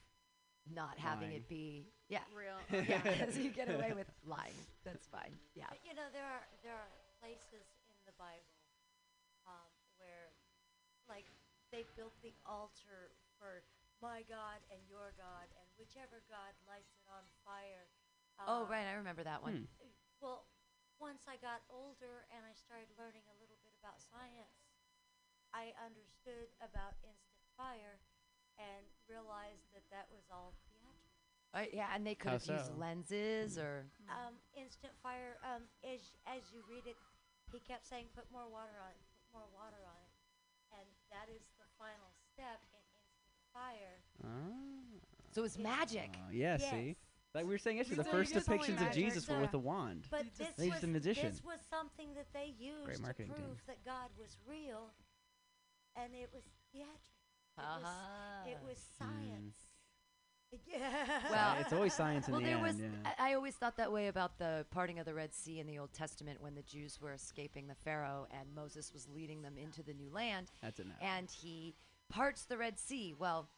not lying. Having it be, yeah, real. Yeah, so you get away with lying. That's fine. Yeah. But you know, there are there are places in the Bible um, where, like, they built the altar for my God and your God, and whichever God lights it on fire. Uh, oh, right, I remember that one. Hmm. Well, once I got older and I started learning a little bit about science, I understood about instant fire. And realized that that was all theatrical. Uh, yeah, and they could have so? used lenses mm. or um, instant fire. Um, as as you read it, he kept saying, "Put more water on it. Put more water on it," and that is the final step in instant fire. Ah. So it's yeah. magic. Uh, yeah, yes. See, like we were saying yesterday, the first depictions of Jesus were with a wand. But this was, this was something that they used to prove team. that God was real, and it was theatrical. It, uh-huh. was, it was science. Mm. Yeah. Well, it's always science in well, the there end. Was, yeah. I, I always thought that way about the parting of the Red Sea in the Old Testament when the Jews were escaping the Pharaoh and Moses was leading them into the new land. That's enough. And he parts the Red Sea. Well,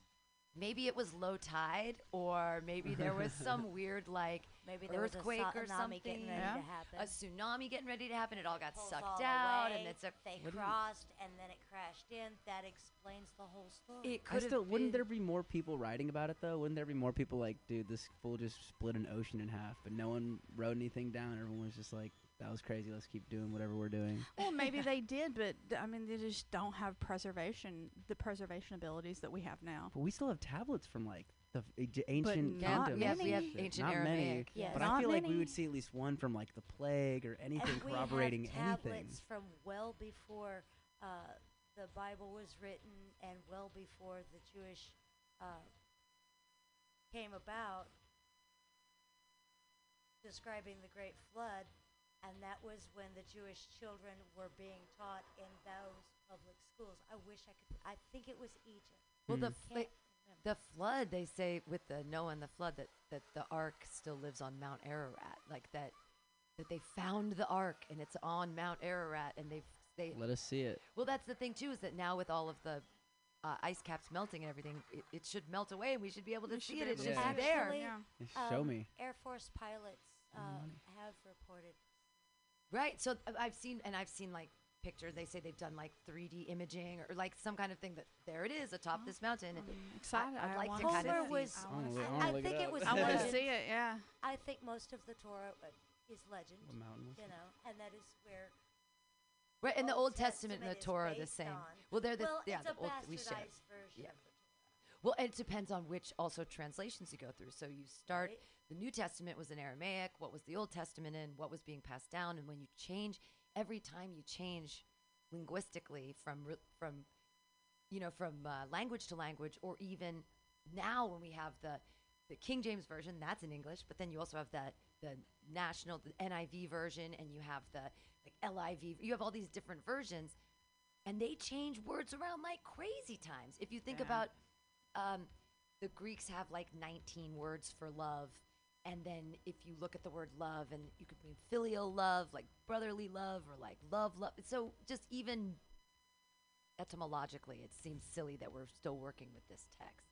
maybe it was low tide, or maybe there was some weird like maybe there earthquake was a or something. Getting ready yeah. to happen. A tsunami getting ready to happen. It all got Pulls sucked all out, away. and it's a they crossed, and then it crashed in. That explains the whole story. It could still been. Wouldn't there be more people writing about it though? Wouldn't there be more people like, dude, this fool just split an ocean in half, but no one wrote anything down. Everyone was just like, that was crazy. Let's keep doing whatever we're doing. Well, maybe they did, but I mean, they just don't have preservation, the preservation abilities that we have now. But we still have tablets from like the f- ancient kingdoms. Yes, we have ancient not Aramaic. Many, yes. But not I feel many. Like we would see at least one from like the plague or anything and corroborating anything. We have tablets anything. from well before uh, the Bible was written and well before the Jewish uh, came about, describing the Great Flood. And that was when the Jewish children were being taught in those public schools. I wish I could. I think it was Egypt. Well, mm. the fl- the flood, they say, with the Noah and the flood, that, that the ark still lives on Mount Ararat. Like that, that they found the ark and it's on Mount Ararat, and they've they let us see it. Well, that's the thing too, is that now with all of the uh, ice caps melting and everything, it, it should melt away, and we should be able to we see it. It's just yeah. there. Yeah. Um, Show me. Air Force pilots um, mm. have reported. Right, so uh, I've seen, and I've seen like pictures. They say they've done like three D imaging or, or like some kind of thing that there it is atop oh. this mountain. I'm excited! I, I'd I like to kind of was see. Was I, I, I think it, it was. I want to see it. Yeah. I think most of the Torah uh, is legend. The mountain, you know, and that is where. Right, in the Old Testament, Testament and the Torah are the same. On. Well, they're the well, yeah, it's the a old th- we share. Yeah. Of the well, it depends on which also translations you go through. So you start. Right. The New Testament was in Aramaic. What was the Old Testament in? What was being passed down? And when you change, every time you change linguistically from re- from you know from uh, language to language, or even now when we have the the King James version, that's in English. But then you also have that the national the N I V version, and you have the like L I V. You have all these different versions, and they change words around like crazy times. If you think yeah. about um, the Greeks have like nineteen words for love. And then if you look at the word love, and you could mean filial love, like brotherly love, or like love, love. So just even etymologically, it seems silly that we're still working with this text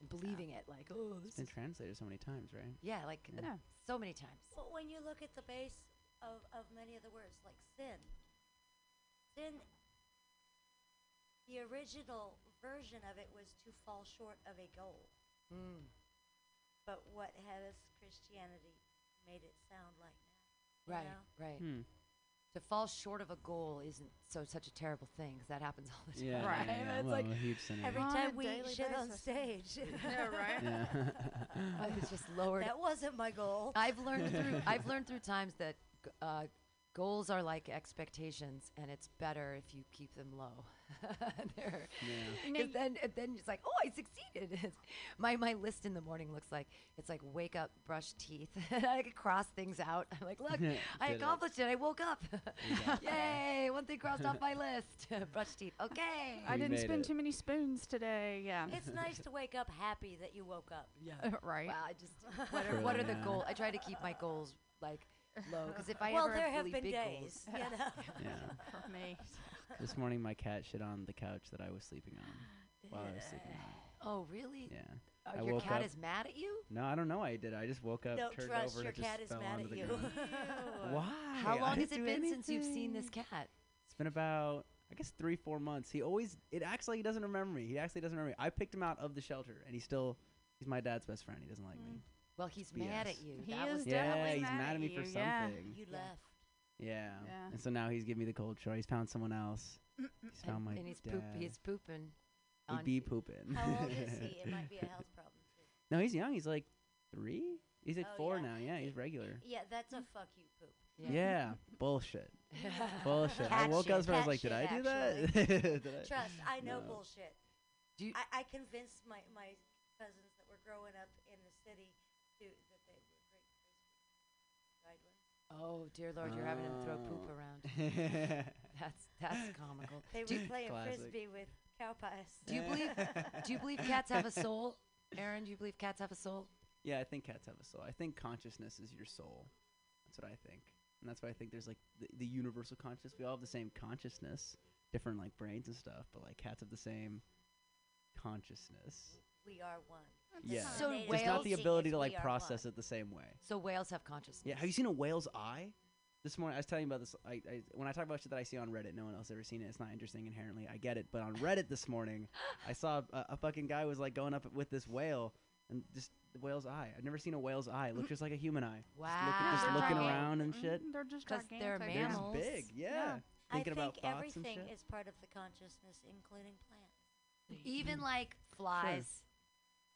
and believing yeah. it. Like, oh, this it's been translated so many times, right? Yeah, like yeah. Yeah. so many times. Well, when you look at the base of, of many of the words, like sin, sin, the original version of it was to fall short of a goal. Mm. But what has Christianity made it sound like now? Right, know? right. Hmm. To fall short of a goal isn't so such a terrible thing, because that happens all the time. Yeah, right? Yeah, yeah. It's well, like every time we shit on stage. yeah, right. Yeah. I was just lowered. That wasn't my goal. I've learned through I've learned through times that g- uh, goals are like expectations, and it's better if you keep them low. there. Yeah. And then, and then it's like, oh, I succeeded. my my list in the morning looks like, it's like wake up, brush teeth. I could cross things out. I'm like, look, I accomplished it. it. I woke up. Yay, one thing crossed off my list. Brush teeth. Okay. We I didn't spend it. too many spoons today. Yeah. It's nice to wake up happy that you woke up. Yeah. right. Wow, I just, what are, what are the goals? I try to keep my goals like low, because if I well, ever there have, really have been days. Goals, you know? Yeah. For me. This morning, my cat shit on the couch that I was sleeping on while yeah. I was sleeping on. Oh, really? Yeah. Uh, your cat is mad at you? No, I don't know why I did. I just woke up, don't turned trust over, your and it cat just is fell mad onto at the you. ground. Why? How I long has it been anything? since you've seen this cat? It's been about, I guess, three, four months. He always, it acts like he doesn't remember me. He actually doesn't remember me. I picked him out of the shelter, and he still, he's my dad's best friend. He doesn't like mm. me. Well, he's P B S. Mad at you. He that is was definitely yeah, he's mad, mad at me for yeah. something. You yeah. left. Yeah. yeah, and so now he's giving me the cold shoulder. He's found someone else. He's found and my and he's dad. Poop, he's pooping. He'd be pooping. How old is he? It might be a health problem too. No, he's young. He's like three. He's like oh four yeah. now. Yeah, he's regular. Yeah, that's a fuck you poop. Yeah, yeah. bullshit. bullshit. Cat I woke up and I was like, did I do that? did I? Trust, I know no. bullshit. Do you I, I convinced my, my cousins that were growing up in the city to that they were great guidelines. Oh, dear Lord, oh. you're having him throw poop around. that's that's comical. They were playing Classic. frisbee with cow pies. Do you believe Do you believe cats have a soul? Aaron, do you believe cats have a soul? Yeah, I think cats have a soul. I think consciousness is your soul. That's what I think. And that's why I think there's like the, the universal consciousness. We all have the same consciousness, different like brains and stuff, but like cats have the same consciousness. We are one. Yeah. So whales, just not the ability to like process one. It the same way. So whales have consciousness. Yeah. Have you seen a whale's eye? This morning, I was telling you about this. I, I when I talk about shit that I see on Reddit, no one else has ever seen it. It's not interesting inherently. I get it. But on Reddit this morning, I saw a, a fucking guy was like going up with this whale and just the whale's eye. I've never seen a whale's eye. It looks just like a human eye. Wow. Just, look, just looking around and shit. Mm, they're just gigantic. They're mammals. They're just big. Yeah. yeah. Thinking I think about thoughts and shit. Everything is part of the consciousness, including plants. Even like flies. Sure.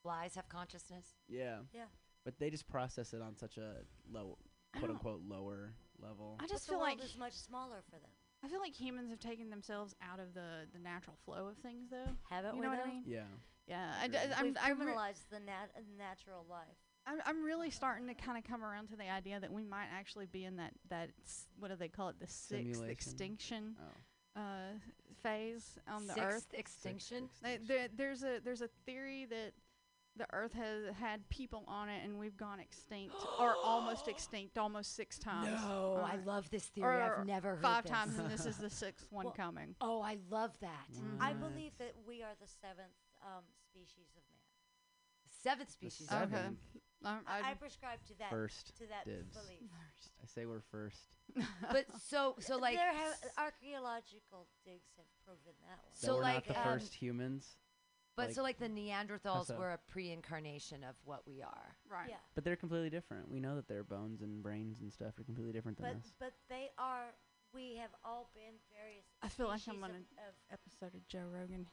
Flies have consciousness. Yeah. Yeah. But they just process it on such a low, quote unquote, lower level. I just but feel the world like is much smaller for them. I feel like humans have taken themselves out of the, the natural flow of things, though. Haven't we? You know what I mean? Yeah. Yeah. I d- I'm, We've I'm criminalized re- the nat- natural life. I'm I'm really starting to kind of come around to the idea that we might actually be in that that s- what do they call it? The sixth Simulation. extinction. Oh. Uh, phase on sixth the Earth. Extinction? Sixth extinction. There, there's a there's a theory that the Earth has had people on it, and we've gone extinct, or almost extinct, almost six times. No, uh, I love this theory. I've never heard five this. times, and this is the sixth one well, coming. Oh, I love that. Mm. I believe that we are the seventh um, species of man. Seventh species. The seventh. Okay. I, I, I prescribe to that. First. To that dibs. belief. First. I say we're first. But so so like there have archaeological digs have proven that one. So, so we're like not the um, first humans. But like so like the Neanderthals so. were a pre-incarnation of what we are. Right. Yeah. But they're completely different. We know that their bones and brains and stuff are completely different but, than us. But they are, we have all been various I feel like I'm on an episode of Joe Rogan.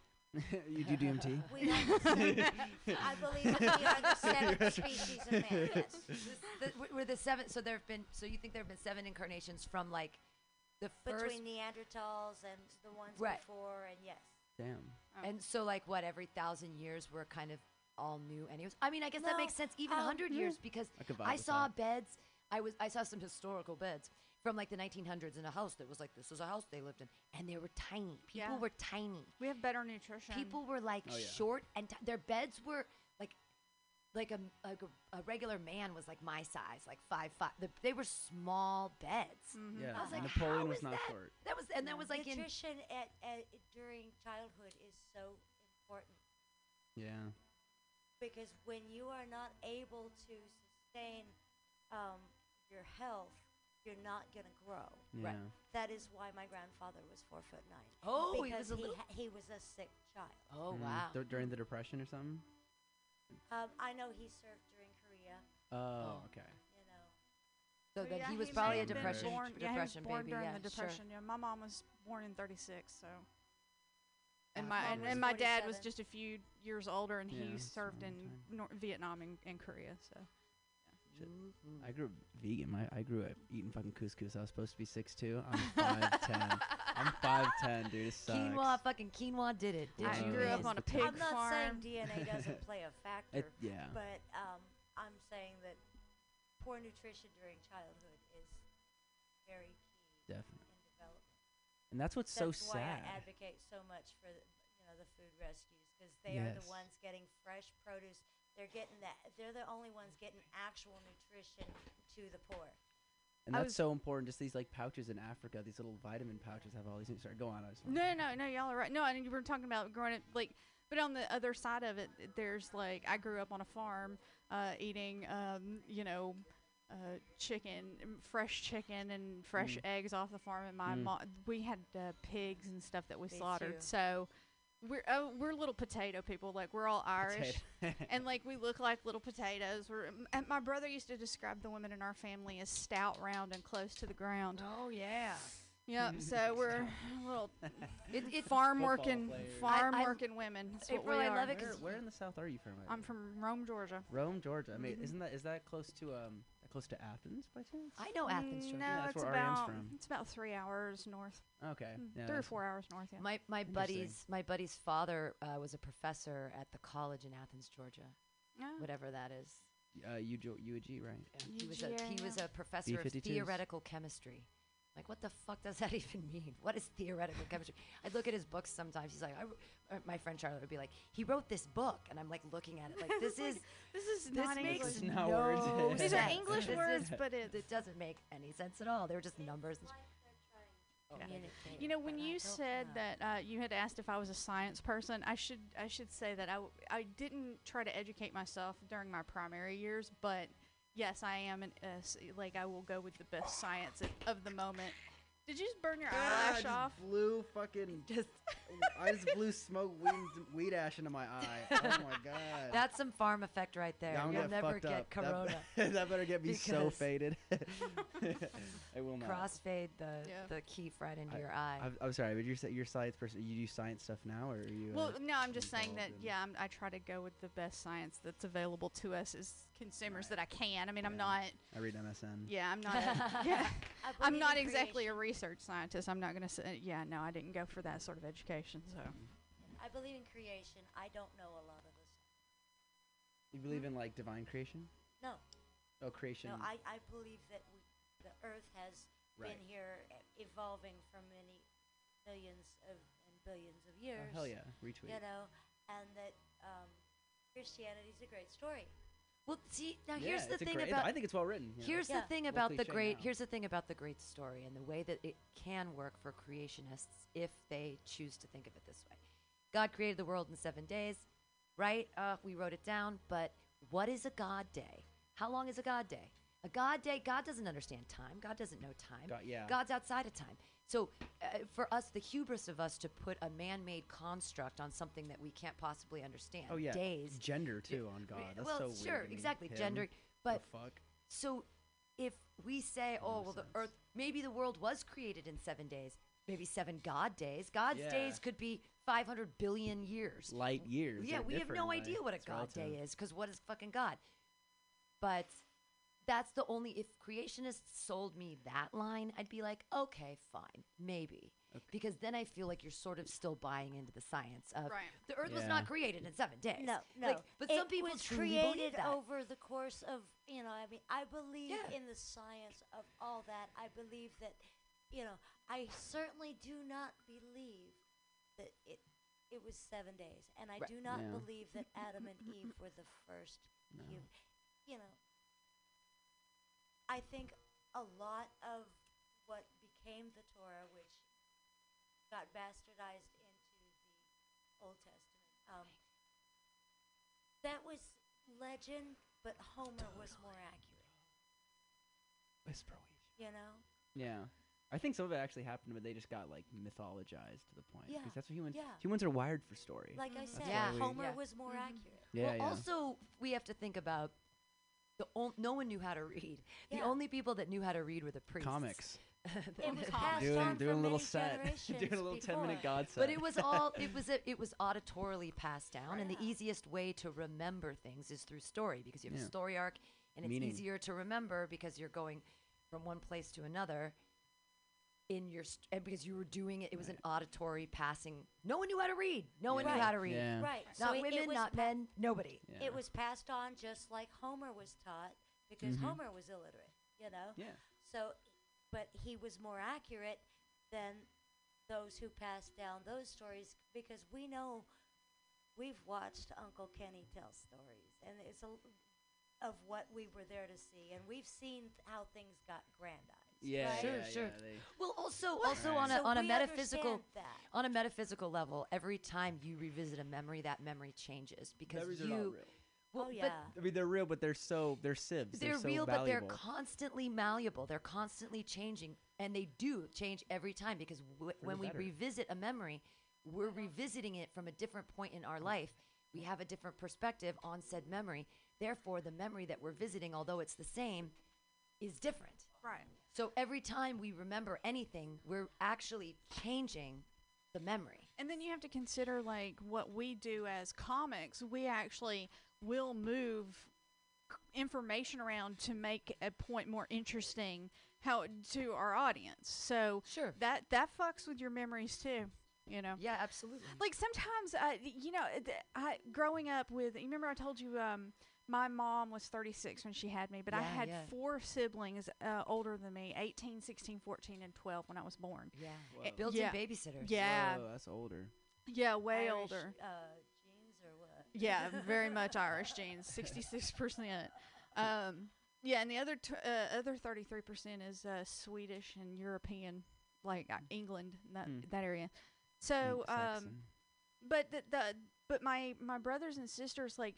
You do D M T? We are the I believe we are the seventh species of man, yes. The, the, we're the seventh, so there have been, so you think there have been seven incarnations from like the first. Between Neanderthals and the ones right. before and yes. Damn. Oh. And so, like, what, every thousand years we're kind of all new anyways. I mean, I guess no, that makes sense, even a um, hundred years, because I, I saw that. beds, I was, I saw some historical beds from, like, the nineteen hundreds in a house that was like, this was a house they lived in, and they were tiny. People yeah. were tiny. We have better nutrition. People were, like, oh, yeah. short, and t- their beds were, like, like a, like a, a regular man was, like, my size, like, five, five. The, they were small beds. Mm-hmm. Yeah. I was like, Napoleon how was not that? short. That was, and yeah. that was, like, nutrition in at, at, during childhood is so important. Yeah. Because when you are not able to sustain um, your health, you're not going to grow. Yeah. Right. That is why my grandfather was four foot nine. Oh, because he was a, he, ha- he was a sick child. Oh, mm. wow. D- during the Depression or something? Um, I know he served during Korea. Oh, okay. You know. So, so that yeah, he was he probably a depression, born, yeah, depression he was born baby. During yeah, the Depression. Sure. Yeah, my mom was born in thirty-six, so. And my and, and my dad was just a few years older, and yeah, he served in nor- Vietnam and, and Korea, so. Mm-hmm. I grew up vegan. My, I grew up eating fucking couscous. I was supposed to be six two. I'm five ten. I'm five ten, dude. It sucks. Quinoa, fucking quinoa did it. Did I you grew up on a pig farm. I'm not farm. saying D N A doesn't play a factor. It, yeah. But um, I'm saying that poor nutrition during childhood is very key. Definitely. In development. And that's what's that's so sad. That's why I advocate so much for the, you know, the food rescues, because they yes. are the ones getting fresh produce. They're getting that. They're the only ones getting actual nutrition to the poor. And I that's so important. Just these like pouches in Africa, these little vitamin pouches have all these. Sorry, go on. I just no, no, no. Y'all are right. No, I mean, you were talking about growing up like, but on the other side of it, there's like I grew up on a farm, uh, eating, um, you know, uh, chicken, fresh chicken and fresh mm. eggs off the farm. And my mm. mom, we had uh, pigs and stuff that we Me slaughtered. Too. So. We're oh we're little potato people, like we're all Irish, and like we look like little potatoes. We're m- my brother used to describe the women in our family as stout, round, and close to the ground. Oh yeah, yep. So we're little it, it farm working, farm I, working women. That's April, what we I love are. It. Where, where in the South are you from? Right I'm from Rome, Georgia. Rome, Georgia. I mean, mm-hmm. isn't that is that close to um close to Athens by chance? I know Athens, Georgia. No, yeah, that's it's where Orion's from. It's about three hours north. Okay. Mm, yeah, three or four hours north, yeah. My my buddy's my buddy's father uh, was a professor at the college in Athens, Georgia. Yeah. Whatever that is. Uh, U G, right? Yeah. He was a he was a professor B fifty-twos? Of theoretical chemistry. Like, what the fuck does that even mean? What is theoretical chemistry? I'd look at his books sometimes. He's like, I, uh, my friend Charlotte would be like, he wrote this book. And I'm like looking at it like, this is, like, this is this not makes English. No no These are English this words, is, but it, it doesn't make any sense at all. They were just numbers. And yeah. You know, when you said know. that uh, you had asked if I was a science person, I should I should say that I, w I didn't try to educate myself during my primary years, but yes, I am an uh, like I will go with the best science of the moment. Did you just burn your yeah, eyelash off? I just blew fucking just I just blew smoke weed, weed ash into my eye. Oh my god. That's some farm effect right there. Yeah, You'll get never get up. corona. That, that better get me so faded. I will not. Crossfade the yeah. the key right into I, your eye. I, I'm sorry, but you're you're science person. You do science stuff now, or are you? Well, uh, no, I'm just saying that. Yeah, I'm, I try to go with the best science that's available to us as consumers right. that I can. I mean, yeah. I'm not. I read M S N. Yeah, I'm not. a, yeah, I'm not exactly creation. a researcher. Research scientist. I'm not going to say, yeah, no, I didn't go for that sort of education. So, I believe in creation. I don't know a lot of this. You believe in like divine creation? No. Oh, creation. No, I, I believe that we, the earth has right. been here evolving for many millions of and billions of years. Oh, hell yeah. Retweet. You know, and that um, Christianity is a great story. Well, see, now yeah, here's the thing about. Th I think it's well written. You know? Here's yeah. the thing about the great. Now. Here's the thing about the great story and the way that it can work for creationists if they choose to think of it this way. God created the world in seven days, right? Uh, we wrote it down, but what is a God day? How long is a God day? A God day. God doesn't understand time. God doesn't know time. God, yeah. God's outside of time. So, uh, for us, the hubris of us to put a man-made construct on something that we can't possibly understand. Oh yeah, days, gender too on God. That's well, so sure, weird. exactly, Him, gender. But the fuck? So, if we say, oh well, sense. the Earth, maybe the world was created in seven days, maybe seven God days. God's yeah. days could be five hundred billion years. Light years. Yeah, we have no idea what a God relative. day is because what is fucking God? But that's the only, if creationists sold me that line, I'd be like, okay, fine, maybe. Okay. Because then I feel like you're sort of still buying into the science of right. the earth yeah. was not created in seven days. No, no. Like, but it some people was created that. over the course of, you know, I mean, I believe yeah. in the science of all that. I believe that, you know, I certainly do not believe that it, it was seven days. And I right. do not yeah. believe that Adam and Eve were the first no. human, you know. I think a lot of what became the Torah, which got bastardized into the Old Testament, um, that was legend, but Homer totally. was more accurate. Whisperweed. You know? Yeah. I think some of it actually happened, but they just got, like, mythologized to the point. Yeah. Because that's what humans... Yeah. Humans are wired for story. Like mm-hmm. I said, yeah. Homer yeah. was more mm-hmm. accurate. Yeah, well, yeah. also, we have to think about... No one knew how to read. Yeah. The only people that knew how to read were the priests. Comics. It was passed doing, on doing a little set, doing a little ten-minute God set. But it was all it was a, it was auditorily passed down, right. and the easiest way to remember things is through story because you have yeah. a story arc, and it's Meaning. easier to remember because you're going from one place to another. In your st and because you were doing it, it was right. an auditory passing. No one knew how to read. No yeah. one right. knew how to read. Yeah. Right. Not so women, not men, nobody. Yeah. It was passed on just like Homer was taught because mm-hmm. Homer was illiterate, you know? Yeah. So, but he was more accurate than those who passed down those stories because we know we've watched Uncle Kenny tell stories and it's a, of what we were there to see. And we've seen th how things got grandized. Yeah, right. sure, yeah, sure. Yeah, well, also, what? also right. on a so on a metaphysical on a metaphysical level, every time you revisit a memory, that memory changes because Memories you. Are not real. Well, oh, yeah. I mean, they're real, but they're so they're sieves. They're, they're so real, valuable. but they're constantly malleable. They're constantly changing, and they do change every time because w when better. we revisit a memory, we're revisiting it from a different point in our life. We have a different perspective on said memory. Therefore, the memory that we're visiting, although it's the same, is different. Right. So every time we remember anything, we're actually changing the memory. And then you have to consider, like, what we do as comics. We actually will move information around to make a point more interesting how to our audience. So sure. that, that fucks with your memories, too. You know? Yeah, absolutely. Like, sometimes, I, you know, I, growing up with – you remember I told you um, – my mom was thirty-six when she had me, but yeah, I had yeah. four siblings uh, older than me, eighteen, sixteen, fourteen, and twelve when I was born. Yeah. It, built-in yeah. babysitters. Yeah. Oh, that's older. Yeah, way Irish, older. Uh, genes or what? Yeah, very much Irish genes, sixty-six percent. Um, yeah, and the other t- uh, other thirty-three percent is uh, Swedish and European, like uh, England, that mm. that area. So, um, but the, the but my, my brothers and sisters, like,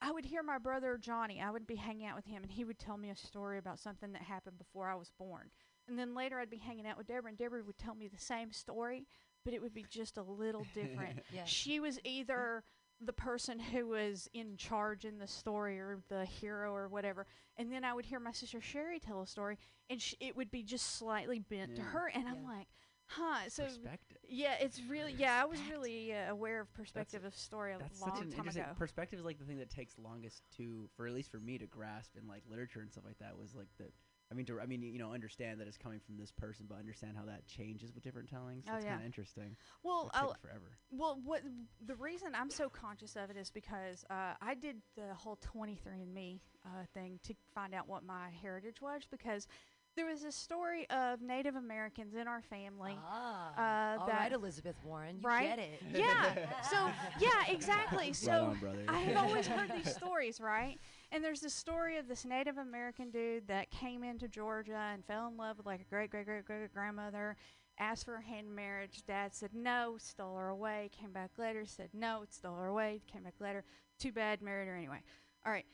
I would hear my brother Johnny. I would be hanging out with him, and he would tell me a story about something that happened before I was born. And then later I'd be hanging out with Deborah, and Deborah would tell me the same story, but it would be just a little different. Yeah. She was either the person who was in charge in the story or the hero or whatever. And then I would hear my sister Sherry tell a story, and sh- it would be just slightly bent yeah. to her. And yeah. I'm like, huh. So perspective. Yeah, it's really, yeah, I was really uh, aware of perspective that's of story a long such an time ago. Perspective is like the thing that takes longest to, for at least for me to grasp in like literature and stuff like that was like the, I mean, to, I mean, you know, understand that it's coming from this person, but understand how that changes with different tellings. That's oh, yeah. kind of interesting. Well, I'll, forever. Well, what the reason I'm so conscious of it is because uh, I did the whole twenty-three and me uh, thing to find out what my heritage was, because there was a story of Native Americans in our family. Ah, uh, all right, Elizabeth Warren, you right? get it. Yeah, so, yeah, exactly. So right on, I have always heard these stories, right? And there's this story of this Native American dude that came into Georgia and fell in love with like a great, great, great, great grandmother, asked for a hand in marriage. Dad said no, stole her away, came back later, said no, stole her away, came back later. Too bad, married her anyway. All right,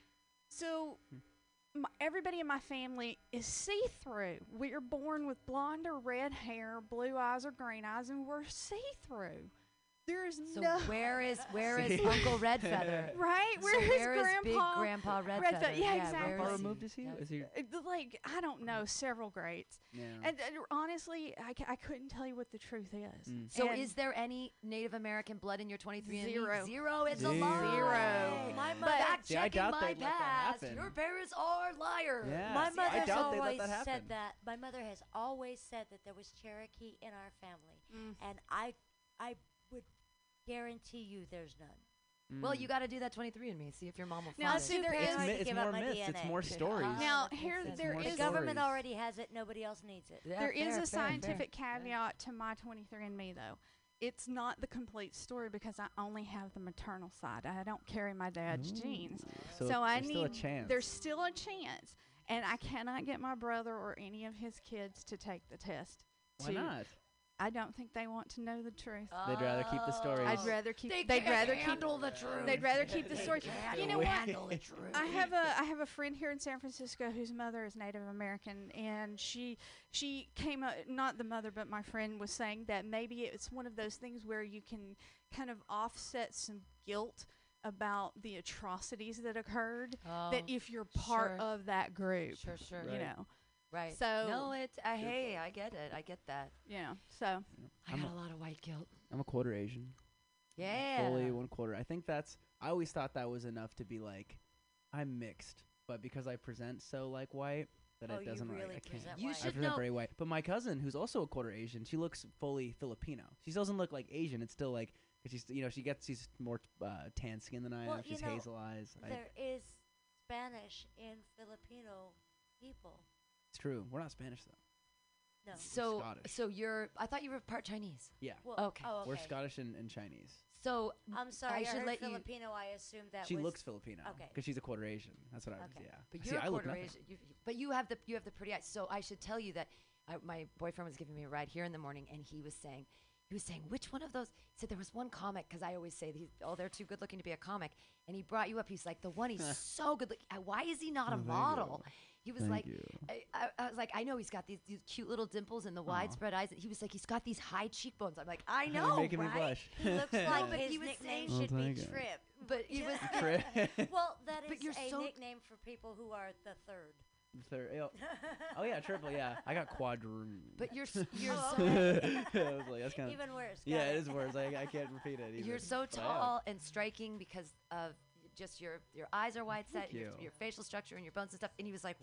so hmm. my, everybody in my family is see-through. We are born with blonde or red hair, blue eyes or green eyes, and we're see-through. There is so no. So where is where is Uncle Redfeather? Right? Where so is where Grandpa? Is big Grandpa Redfeather? Redfeather. Yeah, yeah, exactly. How far removed is he? Is he? Like I don't know, several grades. Yeah. And, and honestly, I, c- I couldn't tell you what the truth is. Mm. So and is there any Native American blood in your twenty-three? Zero. Zero is Zero. a lie. Zero. My mother. Fact checking my past. Your parents are liars. Yeah. My see, mother has always that said that. My mother has always said that there was Cherokee in our family, mm. and I, I. guarantee you there's none. Mm. Well, you got to do that twenty-three and me. See if your mom will find now, it. See, there it's is. Mi- it's more myths. D N A. It's more stories. Uh, now, here there is. The government already has it. Nobody else needs it. Yeah, there fair, is a fair, scientific fair. caveat to my twenty-three and me, though. It's not the complete story because I only have the maternal side. I don't carry my dad's Ooh. genes. So, so I need. Still a chance. There's still a chance. And I cannot get my brother or any of his kids to take the test. Why not? I don't think they want to know the truth. Oh. They'd rather keep the story. I'd rather keep. They they'd rather handle keep, the truth. They'd rather keep the story. You know what? The truth. I have a I have a friend here in San Francisco whose mother is Native American, and she she came up, not the mother, but my friend was saying that maybe it's one of those things where you can kind of offset some guilt about the atrocities that occurred. Oh. That if you're part sure. of that group, sure, sure, you right. know. Right. So no, it's uh, hey, I get it. I get that. Yeah. So I I'm got a, a lot of white guilt. I'm a quarter Asian. Yeah. Fully one quarter. I think that's. I always thought that was enough to be like, I'm mixed, but because I present so like white that oh, it doesn't. You really like, I can't. Present you white. Should I present know. Very white. But my cousin, who's also a quarter Asian, she looks fully Filipino. She doesn't look like Asian. It's still like she's you know she gets she's more t- uh, tan skin than I well, am. She's you know, hazel eyes. There I, is Spanish in Filipino people. True. We're not Spanish though. No. So, so you're. I thought you were part Chinese. Yeah. Well, okay. Oh, okay. We're Scottish and, and Chinese. So I'm sorry. I, I heard let Filipino. You I assumed that she was looks Filipino. Okay. Because she's a quarter Asian. That's what okay. I was. Yeah. But you're See, a quarter Asian. You, but you have the you have the pretty eyes. So I should tell you that I, my boyfriend was giving me a ride here in the morning, and he was saying, he was saying which one of those. He said there was one comic because I always say these, oh they're too good looking to be a comic, and he brought you up. He's like the one he's so good looking. Uh, why is he not oh, a model? He was Thank like, I, I, I was like, I know he's got these, these cute little dimples and the Aww. widespread eyes. He was like, he's got these high cheekbones. I'm like, I know, making right? me blush. He looks like but his he was nickname saying, should well, be Trip. But he was Trip. Well, that is a so nickname for people who are the third. Third, oh, oh yeah, triple, yeah. I got quadroon. But you're, s- you're oh, so. I was like, that's kind of even worse. Yeah, it is worse. I, I can't repeat it. Either, you're so tall and striking because of. Just your your eyes are wide set, your, your facial structure and your bones and stuff. And he was like,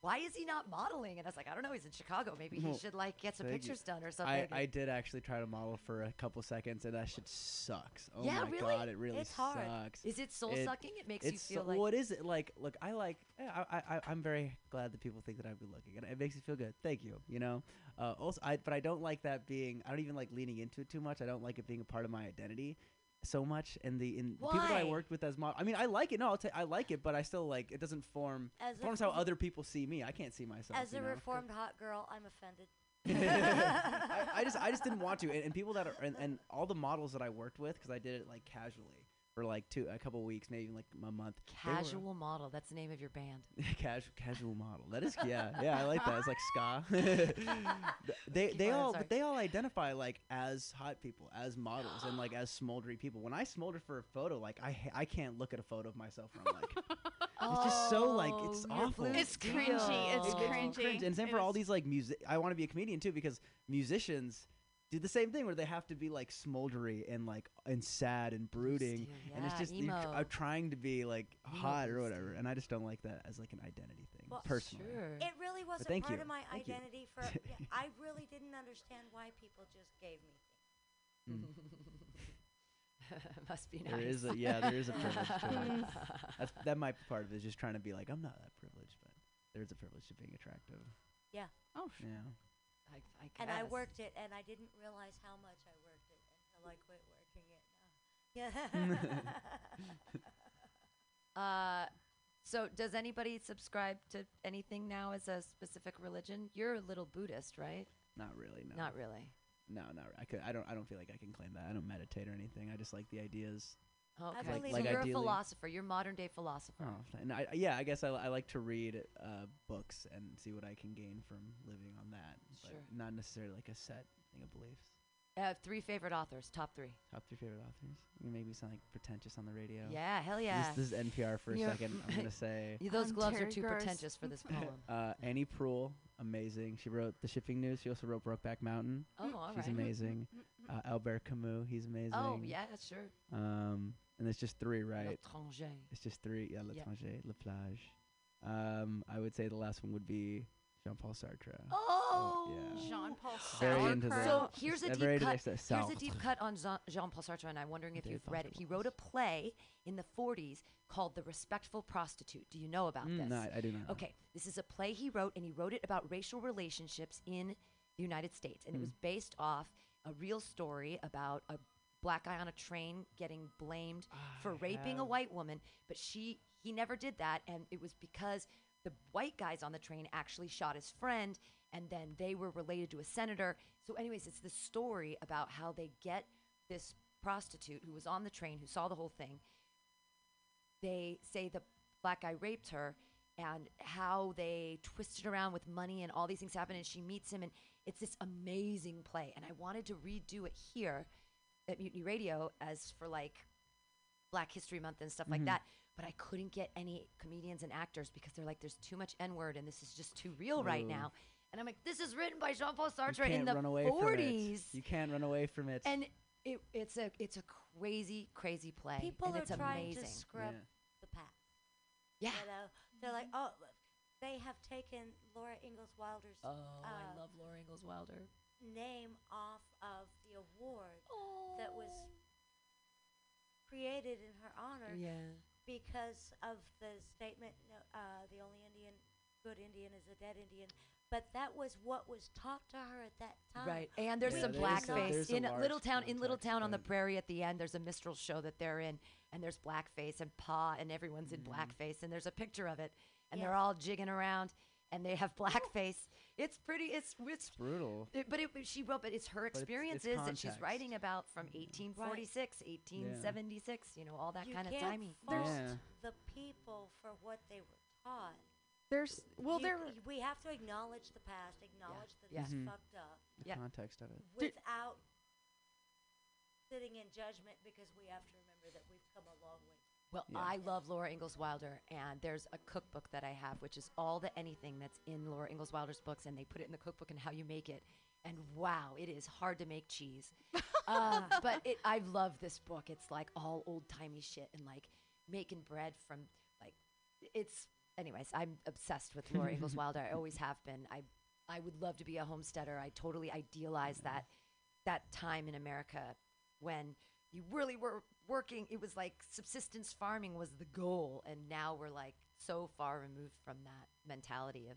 why is he not modeling? And I was like, I don't know. He's in Chicago. Maybe he well, should like get some pictures you. done or something. I, I did actually try to model for a couple seconds, and that shit sucks. Oh yeah, my really? God, it really it's hard. sucks. Is it soul it, sucking? It makes you feel so, like. What is it like? Look, I like. I, I I'm very glad that people think that I'm good looking, and it makes me feel good. Thank you. You know. Uh, also, I but I don't like that being. I don't even like leaning into it too much. I don't like it being a part of my identity. So much, and the in Why? people that I worked with as model. I mean, I like it. No, I'll tell you, I like it, but I still like it. Doesn't form as forms how other people see me. I can't see myself as a know? reformed hot girl. I'm offended. I, I just, I just didn't want to. And, and people that are, and, and all the models that I worked with, because I did it like casually for like two, a couple weeks, maybe like a month. Casual were, model. That's the name of your band. casual, casual model. That is, yeah, yeah. I like that. It's like ska. they, Keep they on, all, sorry. but they all identify like as hot people, as models, and like as smoldery people. When I smolder for a photo, like I, I can't look at a photo of myself. Where I'm like, oh, it's just so like it's awful. It's cringy. It's, it's cringy. cringy. And same it for is. all these like music. I want to be a comedian too, because musicians do the same thing where they have to be like smoldery and like and sad and brooding, Steel, yeah, and it's just emo. Tr- trying to be like emo hot or whatever, and I just don't like that as like an identity thing. Well, personally, sure. it really was but a part you. of my thank identity. You. For yeah, I really didn't understand why people just gave me things. Mm. Must be nice. There is a, yeah, there is a privilege to it. That's, that might be part of it, is just trying to be like, I'm not that privileged, but there's a privilege to being attractive. Yeah. Oh sure. Yeah. I, I and I worked it, and I didn't realize how much I worked it until I quit working it. Yeah. uh, so does anybody subscribe to anything now as a specific religion? You're a little Buddhist, right? Not really. No. Not really. No, not re- I could. I don't. I don't feel like I can claim that. I don't meditate or anything. I just like the ideas. Okay. I believe like, like you're ideally. a philosopher. You're a modern-day philosopher. Oh, and I, yeah, I guess I, I like to read uh, books and see what I can gain from living on that. Sure. But not necessarily like a set thing of beliefs. Uh, three favorite authors, top three. Top three favorite authors. You make me sound like pretentious on the radio. Yeah, hell yeah. This, this is N P R for yeah. a second. I'm going to say. Yeah, those gloves are too pretentious for this poem. Uh, Annie Proulx, amazing. She wrote The Shipping News. She also wrote Brokeback Mountain. Oh, all She's right. amazing. Uh, Albert Camus, he's amazing. Oh, yeah, sure. Um... And there's just three, right? L'étranger. It's just three. Yeah, L'étranger, yeah. La Plage. Um, I would say the last one would be Jean-Paul Sartre. Oh! Yeah. Jean-Paul Sartre. So here's a, deep cut. here's a deep cut on Jean-Paul Sartre, and I'm wondering if Dave you've Foster read it. He wrote a play in the forties called The Respectful Prostitute. Do you know about mm, this? No, I, I do not. Okay, know. This is a play he wrote, and he wrote it about racial relationships in the United States, and mm. it was based off a real story about a black guy on a train getting blamed oh, for raping yeah. a white woman, but she he never did that, and it was because the white guys on the train actually shot his friend, and then they were related to a senator. So anyways, it's this story about how they get this prostitute who was on the train, who saw the whole thing. They say the black guy raped her, and how they twisted around with money and all these things happen, and she meets him, and it's this amazing play, and I wanted to redo it here at Mutiny Radio as for like Black History Month and stuff mm-hmm. like that, but I couldn't get any comedians and actors because they're like, there's too much N-word and this is just too real Ooh. right now. And I'm like, this is written by Jean-Paul Sartre in the forties. You can't run away from it. And it, it's a it's a crazy, crazy play. People and are it's trying amazing. to scrub yeah. the past. Yeah. You know? They're like, oh, they have taken Laura Ingalls Wilder's. Oh, uh, I love Laura Ingalls Wilder. Name off of the award oh. that was created in her honor yeah. because of the statement, no, uh, the only Indian, good Indian is a dead Indian. But that was what was taught to her at that time. Right, and there's yeah, some blackface in Little Town. In Little Town on the Prairie, at the end, there's a minstrel show that they're in, and there's blackface and pa, and everyone's mm-hmm. in blackface, and there's a picture of it, and yeah. they're all jigging around. And they have blackface. It's pretty. It's it's, it's brutal. It, but it, she wrote. But it's her experiences it's, it's that she's writing about from eighteen forty-six, right. eighteen seventy-six. Yeah. You know, all that you kind of timing. There's yeah. the people for what they were taught. There's well, you, there we have to acknowledge the past, acknowledge yeah. that yeah. it's mm-hmm. fucked up. The yeah. context of it. Without D- sitting in judgment, because we have to remember that we've come a long way. Well, yeah. I love Laura Ingalls Wilder, and there's a cookbook that I have, which is all the anything that's in Laura Ingalls Wilder's books, and they put it in the cookbook and how you make it. And wow, it is hard to make cheese. uh, but it, I love this book. It's like all old-timey shit and like making bread from like, it's anyways, I'm obsessed with Laura Ingalls Wilder. I always have been. I I would love to be a homesteader. I totally idealized that that time in America when you really were working. It was like subsistence farming was the goal, and now we're like so far removed from that mentality of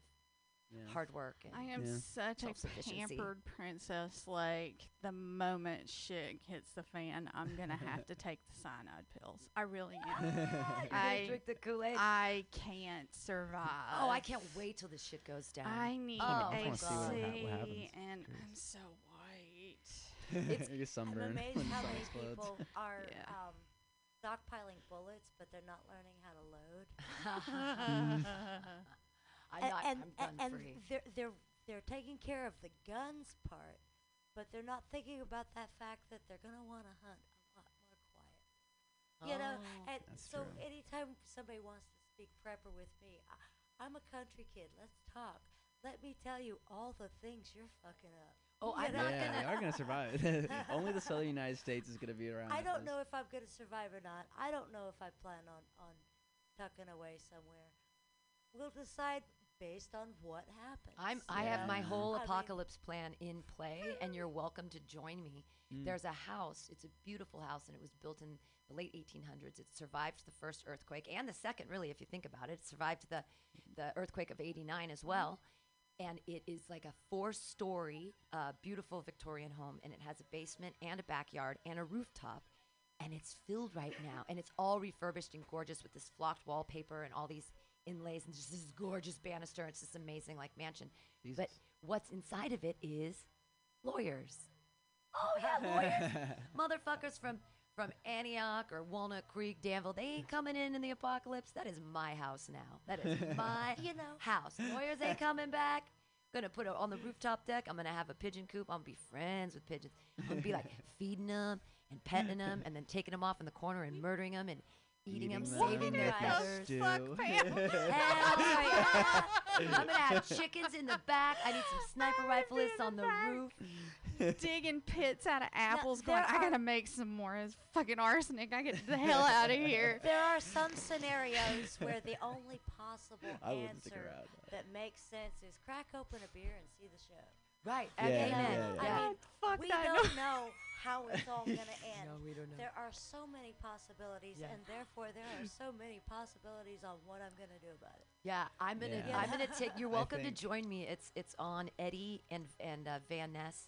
yeah. hard work. And I am yeah. such a pampered princess. Like, the moment shit hits the fan, I'm gonna have to take the cyanide pills. I really am. I drink the Kool-Aid. I can't survive. Oh, I can't wait till this shit goes down. I need oh a C, what ha- what and Jeez. I'm so white. It's you sunburn. I'm amazed how many people are. Yeah. Um, stockpiling bullets, but they're not learning how to load. I'm not, and I'm gun and free. They're, they're, they're taking care of the guns part, but they're not thinking about that fact that they're going to want to hunt a lot more quiet. Oh, you know, and so true. Anytime somebody wants to speak prepper with me, I, I'm a country kid. Let's talk. Let me tell you all the things you're fucking up. Oh, I'm yeah, not gonna they are going to survive. Only the southern United States is going to be around. I don't know if I'm going to survive or not. I don't know if I plan on, on tucking away somewhere. We'll decide based on what happens. I'm, I yeah. have my whole I apocalypse mean. plan in play, and you're welcome to join me. Mm. There's a house. It's a beautiful house, and it was built in the late eighteen hundreds. It survived the first earthquake and the second, really, if you think about it. It survived the, the earthquake of eighty-nine as well. Mm. And it is like a four-story, uh, beautiful Victorian home, and it has a basement and a backyard and a rooftop, and it's filled right now, and it's all refurbished and gorgeous with this flocked wallpaper and all these inlays and just this gorgeous banister. It's this amazing, like, mansion. Jesus. But what's inside of it is lawyers. Oh, yeah, lawyers. Motherfuckers from, from Antioch or Walnut Creek, Danville. They ain't coming in in the apocalypse. That is my house now. That is my you know. house. Lawyers ain't coming back. Gonna put it on the rooftop deck. I'm gonna have a pigeon coop. I'm gonna be friends with pigeons. I'm gonna be like feeding them and petting them and then taking them off in the corner and murdering them and eating, eating them, them, saving their feathers. Stew. Fuck, Pam. Hell, I'm gonna have chickens in the back. I need some sniper rifleists on the back. roof. Digging pits out of apples, now, going, I gotta make some more as fucking arsenic. I get the hell out of here. There are some scenarios where the only possible I answer that makes sense is crack open a beer and see the show. Right. Yeah, okay. Yeah, yeah, yeah. I yeah. mean, Fuck we that, don't no. know how it's all gonna end. No, we don't know. There are so many possibilities, yeah. and therefore there are so many possibilities on what I'm gonna do about it. Yeah, I'm gonna. Yeah. I'm gonna take. You're welcome to join me. It's it's on Eddie and and uh, Van Ness.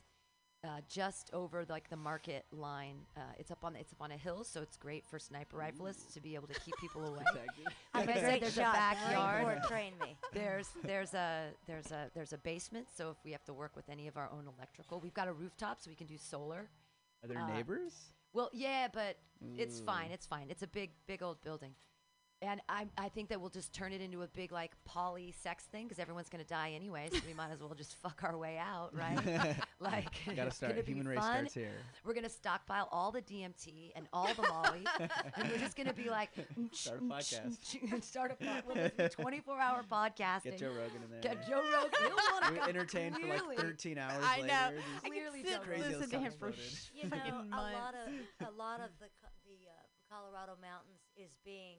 Uh, just over the, like the market line, uh, it's up on it's up on a hill, so it's great for sniper rifleists Ooh. to be able to keep people away. I said there's shot. a backyard. Train me. There's there's a there's a there's a basement, so if we have to work with any of our own electrical, we've got a rooftop, so we can do solar. Are there uh, neighbors? Well, yeah, but Ooh. it's fine. It's fine. It's a big big old building, and I I think that we'll just turn it into a big like poly sex thing because everyone's gonna die anyway, so we might as well just fuck our way out, right? Like, gotta start. Human race starts here. We're gonna stockpile all the D M T and all the Molly, and we're just gonna be like, start a podcast. Start a podcast. twenty-four hour podcasting. Get Joe Rogan in there. Get Joe Rogan. He'll want to come. Entertained for like thirteen hours. I know. I clearly don't listen to him for you know a lot of a lot of the co- the uh, Colorado mountains is being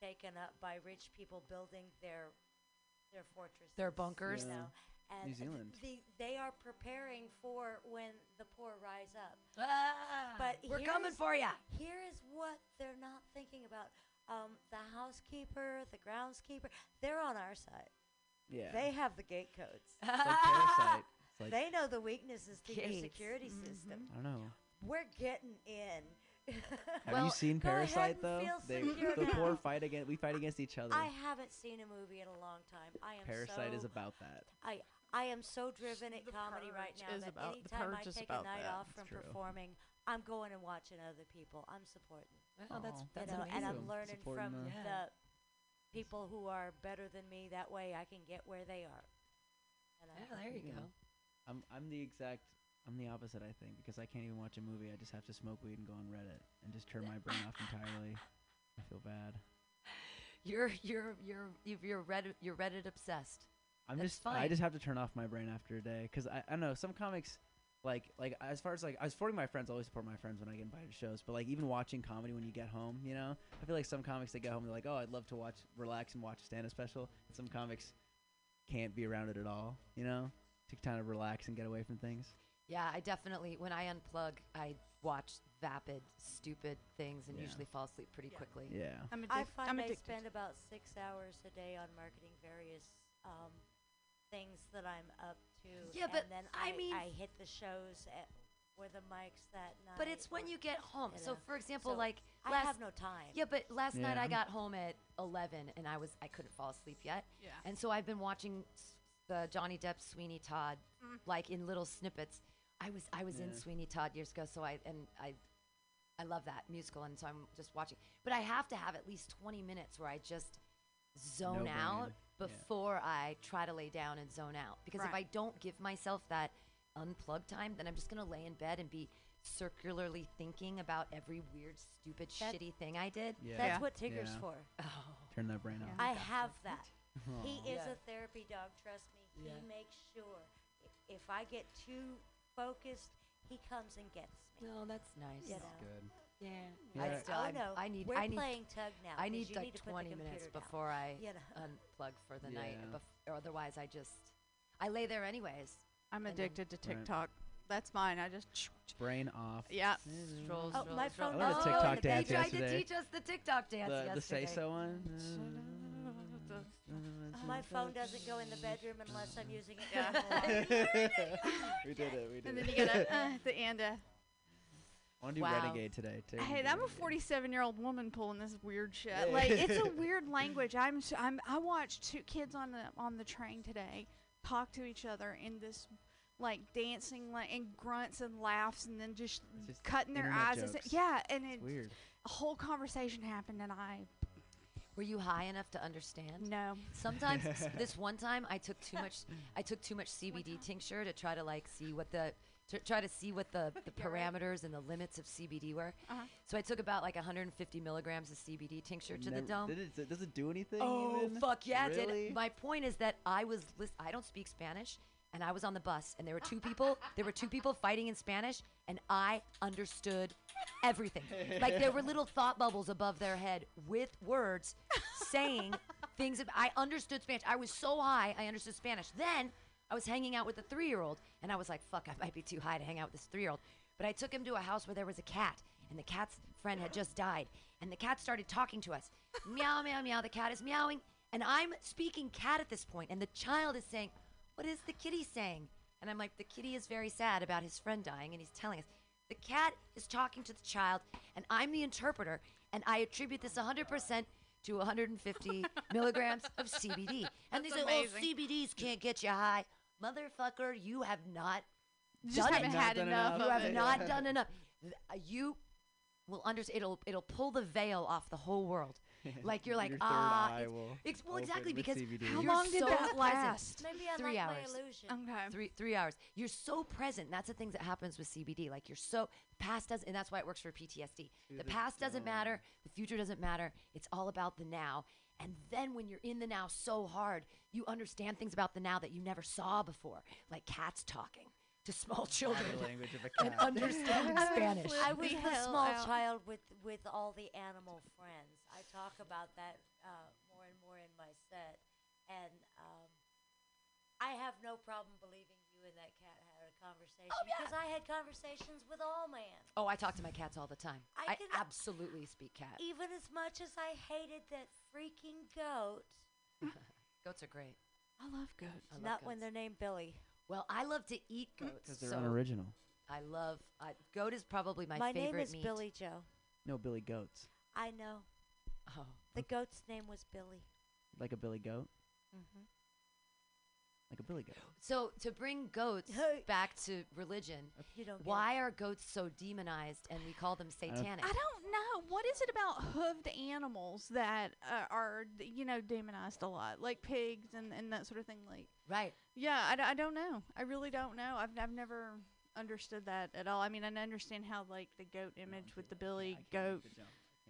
taken up by rich people building their their fortresses, their bunkers. Yeah. New Zealand. The, they are preparing for when the poor rise up. Ah, but we're coming for you. Here is what they're not thinking about. Um, the housekeeper, the groundskeeper, they're on our side. Yeah. They have the gate codes. It's like Parasite. It's like they know the weaknesses to your security mm-hmm. system. I don't know. We're getting in. Have well, you seen Parasite though? They, the poor fight against we fight against each other. I haven't seen a movie in a long time. I am Parasite so is about that. I I am so driven at the comedy right now that anytime I take a night that. off that's from true. performing, I'm going and watching other people. I'm supporting. Oh, Aww. that's that's you know, and I'm learning supporting from the, yeah. the people who are better than me. That way, I can get where they are. And yeah, I, there you yeah. go. I'm I'm the exact. I'm the opposite, I think, because I can't even watch a movie. I just have to smoke weed and go on Reddit and just turn my brain off entirely. I feel bad. You're you're you're you're Reddit you're Reddit obsessed. I'm That's just fine. I just have to turn off my brain after a day because I I know some comics like like as far as like I was supporting my friends, I always support my friends when I get invited to shows, but like even watching comedy when you get home, you know, I feel like some comics, they go home, they're like, oh, I'd love to watch, relax and watch a stand-up special, and some comics can't be around it at all, you know, to kind of relax and get away from things. Yeah, I definitely, when I unplug, I watch vapid, stupid things and yeah. usually fall asleep pretty yeah. quickly. Yeah, I'm addic- I find I'm addicted. I spend about six hours a day on marketing various um, things that I'm up to. Yeah, and but then I, I mean, I hit the shows at where the mics that night. But it's when you get home. So, for example, so like I have no time. Yeah, but last yeah. night I got home at eleven and I was I couldn't fall asleep yet. Yeah, and so I've been watching s- the Johnny Depp Sweeney Todd mm. like in little snippets. I was I was yeah. in Sweeney Todd years ago, so I and I I love that musical, and so I'm just watching. But I have to have at least twenty minutes where I just zone no out before yeah. I try to lay down and zone out. Because right. if I don't give myself that unplugged time, then I'm just going to lay in bed and be circularly thinking about every weird, stupid, that shitty thing I did. Yeah. That's yeah. what Tigger's yeah. for. Oh. Turn that brain yeah. on. I have that. Aww. He is yeah. a therapy dog, trust me. Yeah. He makes sure if, if I get too focused, he comes and gets me. No, that's nice. You that's know. Good. Yeah. yeah. I still, oh no, I need, we're I need playing tug now. I need like need twenty minutes before down. I you know. unplug for the yeah. night. Bef- or otherwise, I just, I lay there anyways. I'm addicted to TikTok. Right. That's mine. I just brain off. Yeah. Mm-hmm. Stroll, stroll, oh, my stroll. phone. I learned oh, a TikTok dance yesterday. They tried to teach us the TikTok dance the, yesterday. The say-so one. My phone doesn't go in the bedroom unless I'm using it. Yeah. we did it. We did it. And then you get a, uh, the and a. I want to do wow. Renegade today, too. Hey, I'm a forty-seven-year-old woman pulling this weird shit. Yeah. Like, it's a weird language. I'm, so, I'm. I watched two kids on the on the train today talk to each other in this, like, dancing la- and grunts and laughs, and then just, just cutting their eyes. Jokes. Yeah, and it's weird. A whole conversation happened, and I. Were you high enough to understand? No. Sometimes this one time I took too much. I took too much C B D tincture to try to like see what the to try to see what the, the parameters right. and the limits of C B D were. Uh-huh. So I took about like one hundred fifty milligrams of C B D tincture to Never the dome. Did it, d- does it do anything? Oh even? fuck yeah! Really? It did. My point is that I was list- I don't speak Spanish, and I was on the bus, and there were two people. There were two people fighting in Spanish, and I understood everything. Like there were little thought bubbles above their head with words saying things. Ab- I understood Spanish. I was so high, I understood Spanish. Then I was hanging out with a three-year-old, and I was like, fuck, I might be too high to hang out with this three-year-old. But I took him to a house where there was a cat, and the cat's friend had just died. And the cat started talking to us. Meow, meow, meow. The cat is meowing. And I'm speaking cat at this point, and the child is saying, what is the kitty saying? And I'm like, the kitty is very sad about his friend dying, and he's telling us. The cat is talking to the child, and I'm the interpreter, and I attribute this one hundred percent to one hundred fifty milligrams of C B D. And That's they say, amazing. oh, C B Ds can't get you high. Motherfucker, you have not you done haven't it. Had not enough. You have it. not done enough. You will understand. It'll, it'll pull the veil off the whole world. Like you're like, ah. It's, it's, well, exactly, because how long did so that last? Maybe I three like hours. My illusion. Okay. Three, three hours. You're so present. That's the thing that happens with C B D. Like you're so, past doesn't, and that's why it works for P T S D. The, the past doesn't um, matter. The future doesn't matter. It's all about the now. And then when you're in the now so hard, you understand things about the now that you never saw before. Like cats talking to small children language of a cat. And understanding Spanish. I was a small out. child with, with all the animal friends. I talk about that uh, more and more in my set, and um, I have no problem believing you and that cat had a conversation oh, yeah. because I had conversations with all my animals. Oh, I talk to my cats all the time. I, I can absolutely speak cat. Even as much as I hated that freaking goat. Goats are great. I love goats. I love Not goats. when they're named Billy. Well, I love to eat goats. Because they're so unoriginal. I love I, goat is probably my, my favorite meat. My name is meat. Billy Joe. No, Billy Goats. I know. Oh. The goat's name was Billy. Like a Billy goat? Mm-hmm. Like a Billy goat. So to bring goats back to religion, you don't why are goats so demonized and we call them satanic? I don't know. What is it about hooved animals that uh, are, you know, demonized a lot? Like pigs and, and that sort of thing. Like Right. Yeah, I, d- I don't know. I really don't know. I've I've never understood that at all. I mean, I understand how, like, the goat image with the Billy goat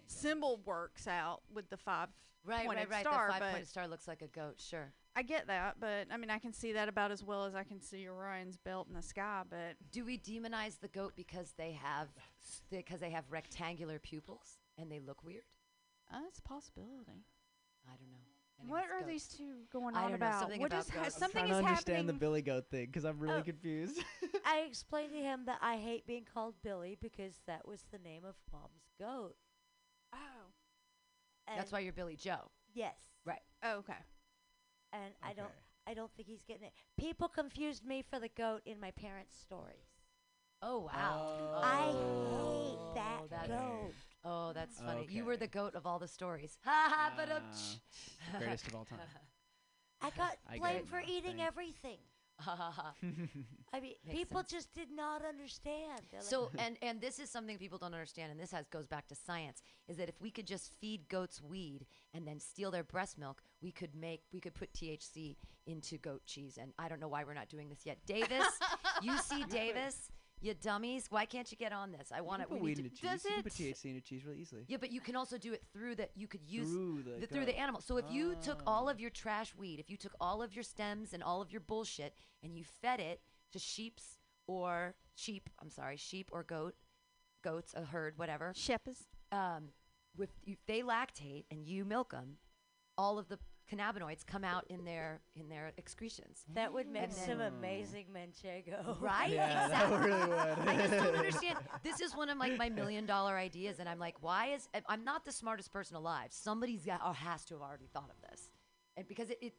symbol works out with the five right, point right, right. Star, the five-pointed star looks like a goat, sure. I get that, but I mean, I can see that about as well as I can see Orion's belt in the sky. But do we demonize the goat because they have because they have rectangular pupils and they look weird? Uh, it's a possibility. I don't know. Anyway, what are goats. These two going I on about? Know, something what about is ha- something I'm trying is to understand happening. The Billy Goat thing because I'm really oh. confused. I explained to him that I hate being called Billy because that was the name of Mom's goat. Oh, and that's why you're Billy Joe. Yes. Right. Oh, okay. And okay. I don't, I don't think he's getting it. People confused me for the goat in my parents' stories. Oh wow! Oh. I hate that oh, that's goat. Oh, that's funny. Okay. You were the goat of all the stories. Ha ha! But greatest of all time. I got I blamed for eating thing. everything. I mean, Makes people sense. Just did not understand. They're so, like and, and this is something people don't understand, and this has goes back to science, is that if we could just feed goats weed and then steal their breast milk, we could make we could put T H C into goat cheese. And I don't know why we're not doing this yet. Davis, U C Davis, you dummies, why can't you get on this? I want it. We need to cheese. Does you it? Can put T H C into cheese really easily. Yeah, but you can also do it through that. You could use through the, the through the animal. So if oh. you took all of your trash weed, if you took all of your stems and all of your bullshit, and you fed it to sheep's or sheep, I'm sorry, sheep or goat, goats, a herd, whatever. Shepherds. Um, with you, they lactate and you milk them, all of the cannabinoids come out in their in their excretions. That would make some amazing Manchego, right? Yeah, exactly. That really would. I just don't understand. This is one of like my million dollar ideas, and I'm like, why is I'm not the smartest person alive? Somebody's got or has to have already thought of this, and because it, it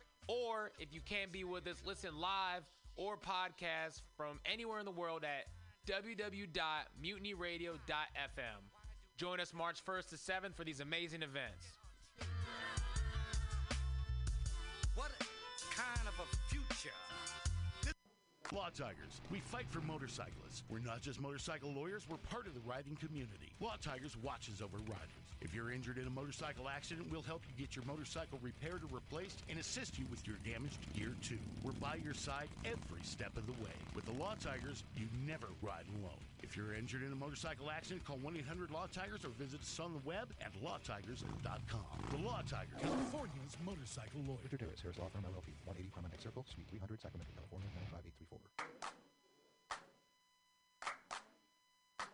Or if you can't be with us, listen live or podcast from anywhere in the world at w w w dot mutiny radio dot f m. Join us March first to seventh for these amazing events. What kind of a future? Law Tigers. We fight for motorcyclists. We're not just motorcycle lawyers, we're part of the riding community. Law Tigers watches over riders. If you're injured in a motorcycle accident, we'll help you get your motorcycle repaired or replaced and assist you with your damaged gear too. We're by your side every step of the way. With the Law Tigers, you never ride alone. If you're injured in a motorcycle accident, call one eight hundred law tigers or visit us on the web at law tigers dot com. The Law Tigers, California's motorcycle lawyer. Richard Harris, Harris Law Firm, L L P, one eighty Promenade Circle, Suite three hundred, Sacramento, California, nine five eight three four. I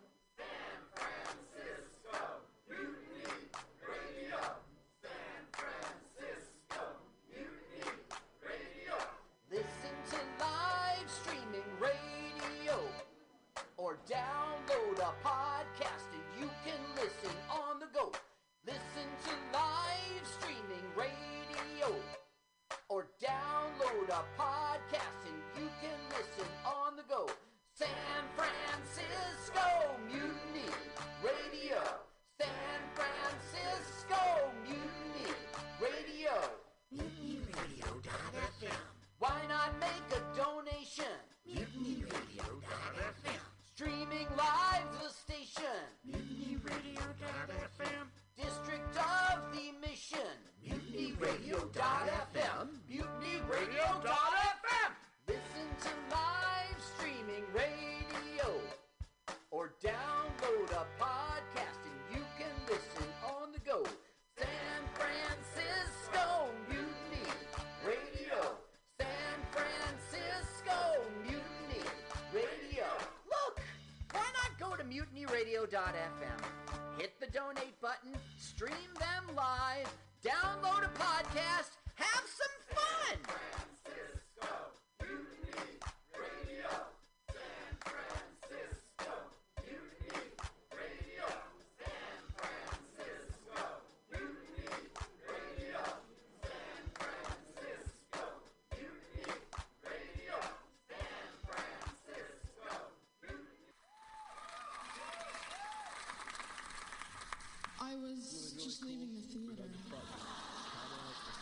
was really just cool. Leaving the theater.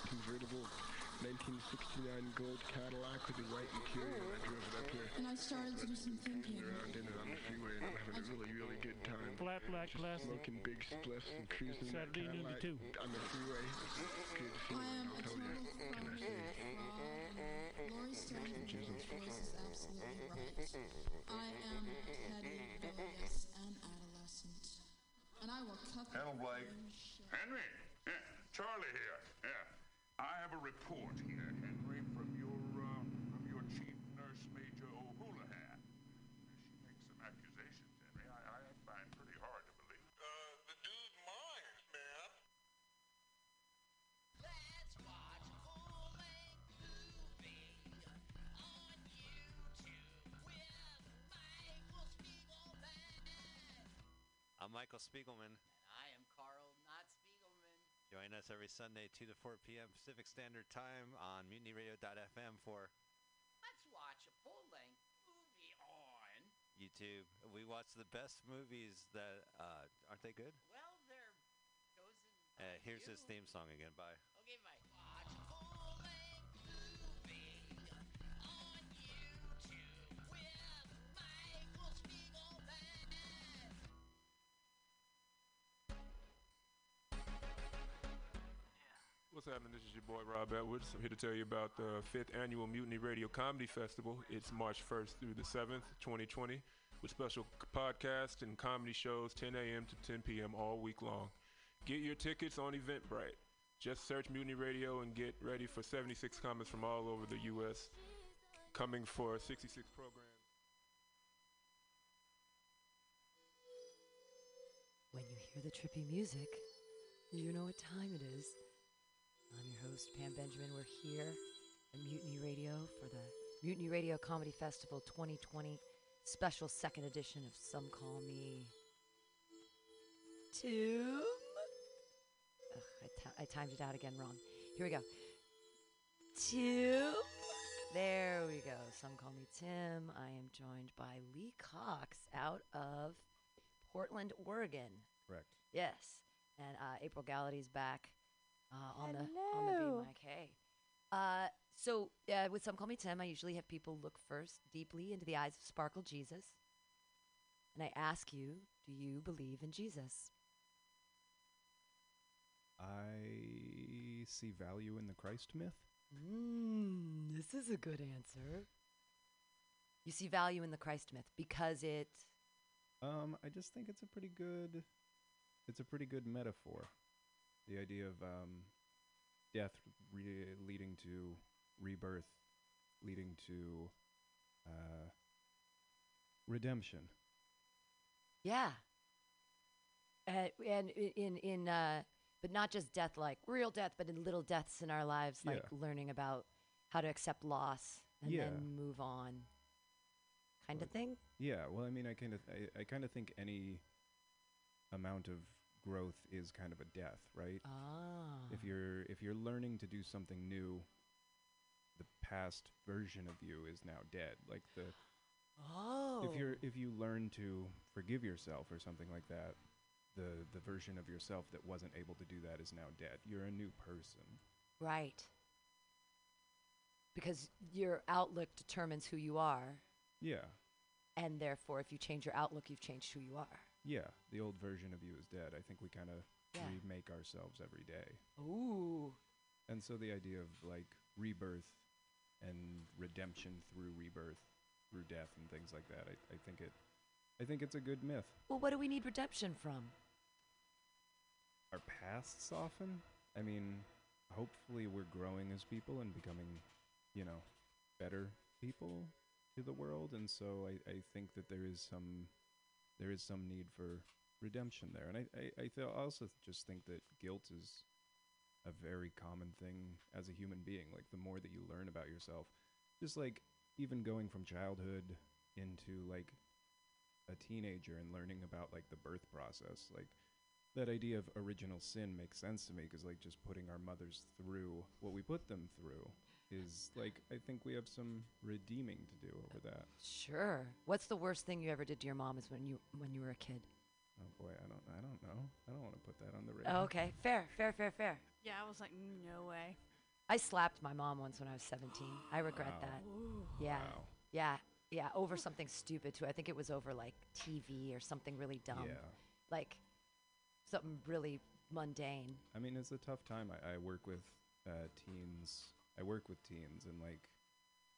Convertible nineteen sixty-nine gold Cadillac with the white interior. I drove it up here. And I started to do some thinking. Around in it on the freeway, and I'm having a really, really good time. Flat black classic. Smoking big spliffs and cruising that Cadillac on the freeway. Good feeling, I'll tell you. Can I see? Lori Stratton, your voice is absolutely right. I am Patty Bellius, an adolescent. And I will cut Hello, Blake. Henry. Yeah. Charlie here. Yeah. I have a report here, Henry, from your uh, from your chief nurse, Major O'Houlihan. She makes some accusations, Henry. I, I find pretty hard to believe. Uh, the dude minds, man. Let's watch a full-length movie on YouTube with Michael Spiegelman. I'm Michael Spiegelman. And I am Carl, not Spiegelman. Join us every Sunday, two to four p.m. Pacific Standard Time on mutiny radio dot f m for Let's Watch a Full-Length Movie on YouTube. We watch the best movies that, uh, aren't they good? Well, they're goes in uh, Here's his theme song again. Bye. Okay, bye. Watch a full-length movie on YouTube with Michael Spiegelman. What's happening? This is your boy, Rob Edwards. I'm here to tell you about the fifth Annual Mutiny Radio Comedy Festival. It's March first through the seventh, twenty twenty, with special c- podcasts and comedy shows, ten a.m. to ten p.m. all week long. Get your tickets on Eventbrite. Just search Mutiny Radio and get ready for seventy-six comics from all over the U S coming for sixty-six programs. When you hear the trippy music, you know what time it is. I'm your host, Pam Benjamin. We're here at Mutiny Radio for the Mutiny Radio Comedy Festival twenty twenty, special second edition of Some Call Me Tomb. Ugh, I, t- I timed it out again wrong. Here we go. Tomb. There we go. Some Call Me Tim. I am joined by Lee Cox out of Portland, Oregon. Correct. Yes. And uh, April Gallaty's back. Uh, on Hello. the on the B mic. Hey, Uh, so uh, with Some Call Me Tim, I usually have people look first deeply into the eyes of Sparkle Jesus. And I ask you, do you believe in Jesus? I see value in the Christ myth. Mm, this is a good answer. You see value in the Christ myth because it... Um, I just think it's a pretty good... It's a pretty good metaphor. The idea of um, death re- leading to rebirth, leading to uh, redemption. Yeah. Uh, and in, in uh, but not just death, like real death, but in little deaths in our lives, yeah. like learning about how to accept loss and yeah. then move on kind of well, thing. Yeah. Well, I mean, I kind of, th- I, I kind of think any amount of growth is kind of a death, right? Ah. If you're, if you're learning to do something new, the past version of you is now dead. Like the, Oh. If you're if you learn to forgive yourself or something like that, the the version of yourself that wasn't able to do that is now dead. You're a new person. Right. Because your outlook determines who you are. Yeah. And therefore, if you change your outlook, you've changed who you are. Yeah. The old version of you is dead. I think we kind of yeah. remake ourselves every day. Ooh. And so the idea of like rebirth and redemption through rebirth, death and things like that, I, I think it I think it's a good myth. Well, what do we need redemption from? Our pasts often? I mean, hopefully we're growing as people and becoming, you know, better people to the world, and so I, I think that there is some there is some need for redemption there. And I, I, I th- also just think that guilt is a very common thing as a human being. Like, the more that you learn about yourself, just like even going from childhood into like a teenager and learning about like the birth process, like that idea of original sin makes sense to me, because like just putting our mothers through what we put them through is like, I think we have some redeeming to do over that. Sure. What's the worst thing you ever did to your mom is when you when you were a kid? Oh boy, I don't I don't know. I don't want to put that on the radio. Okay, fair, fair, fair, fair. Yeah, I was like, no way. I slapped my mom once when I was seventeen. I regret wow. that. Ooh. Yeah. Wow. Yeah. Yeah. Over something stupid, too. I think it was over, like, T V or something really dumb. Yeah. Like, something really mundane. I mean, it's a tough time. I, I work with uh, teens. I work with teens, and, like,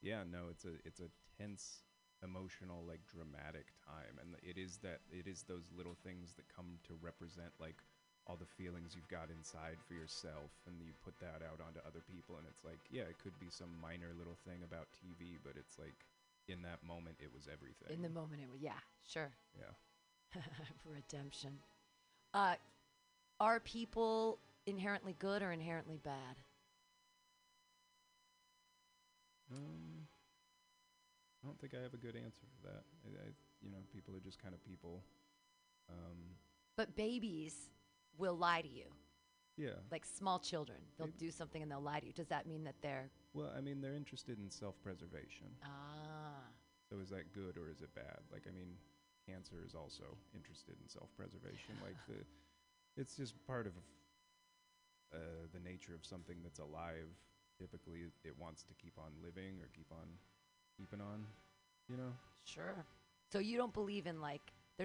yeah, no, it's a it's a tense, emotional, like, dramatic time. And it is that it is those little things that come to represent, like, all the feelings you've got inside for yourself, and you put that out onto other people, and it's like, yeah, it could be some minor little thing about T V, but it's like, in that moment, it was everything. In the moment, it was, yeah, sure. Yeah. Redemption. Uh, are people inherently good or inherently bad? Um, I don't think I have a good answer for that. I, I, you know, people are just kind of people. Um, but babies will lie to you. Yeah. Like small children. They'll Maybe. do something and they'll lie to you. Does that mean that they're... Well, I mean, they're interested in self-preservation. Ah. So is that good or is it bad? Like, I mean, cancer is also interested in self-preservation. Like, the, it's just part of uh, the nature of something that's alive. Typically, it, it wants to keep on living or keep on keeping on, you know? Sure. So you don't believe in, like,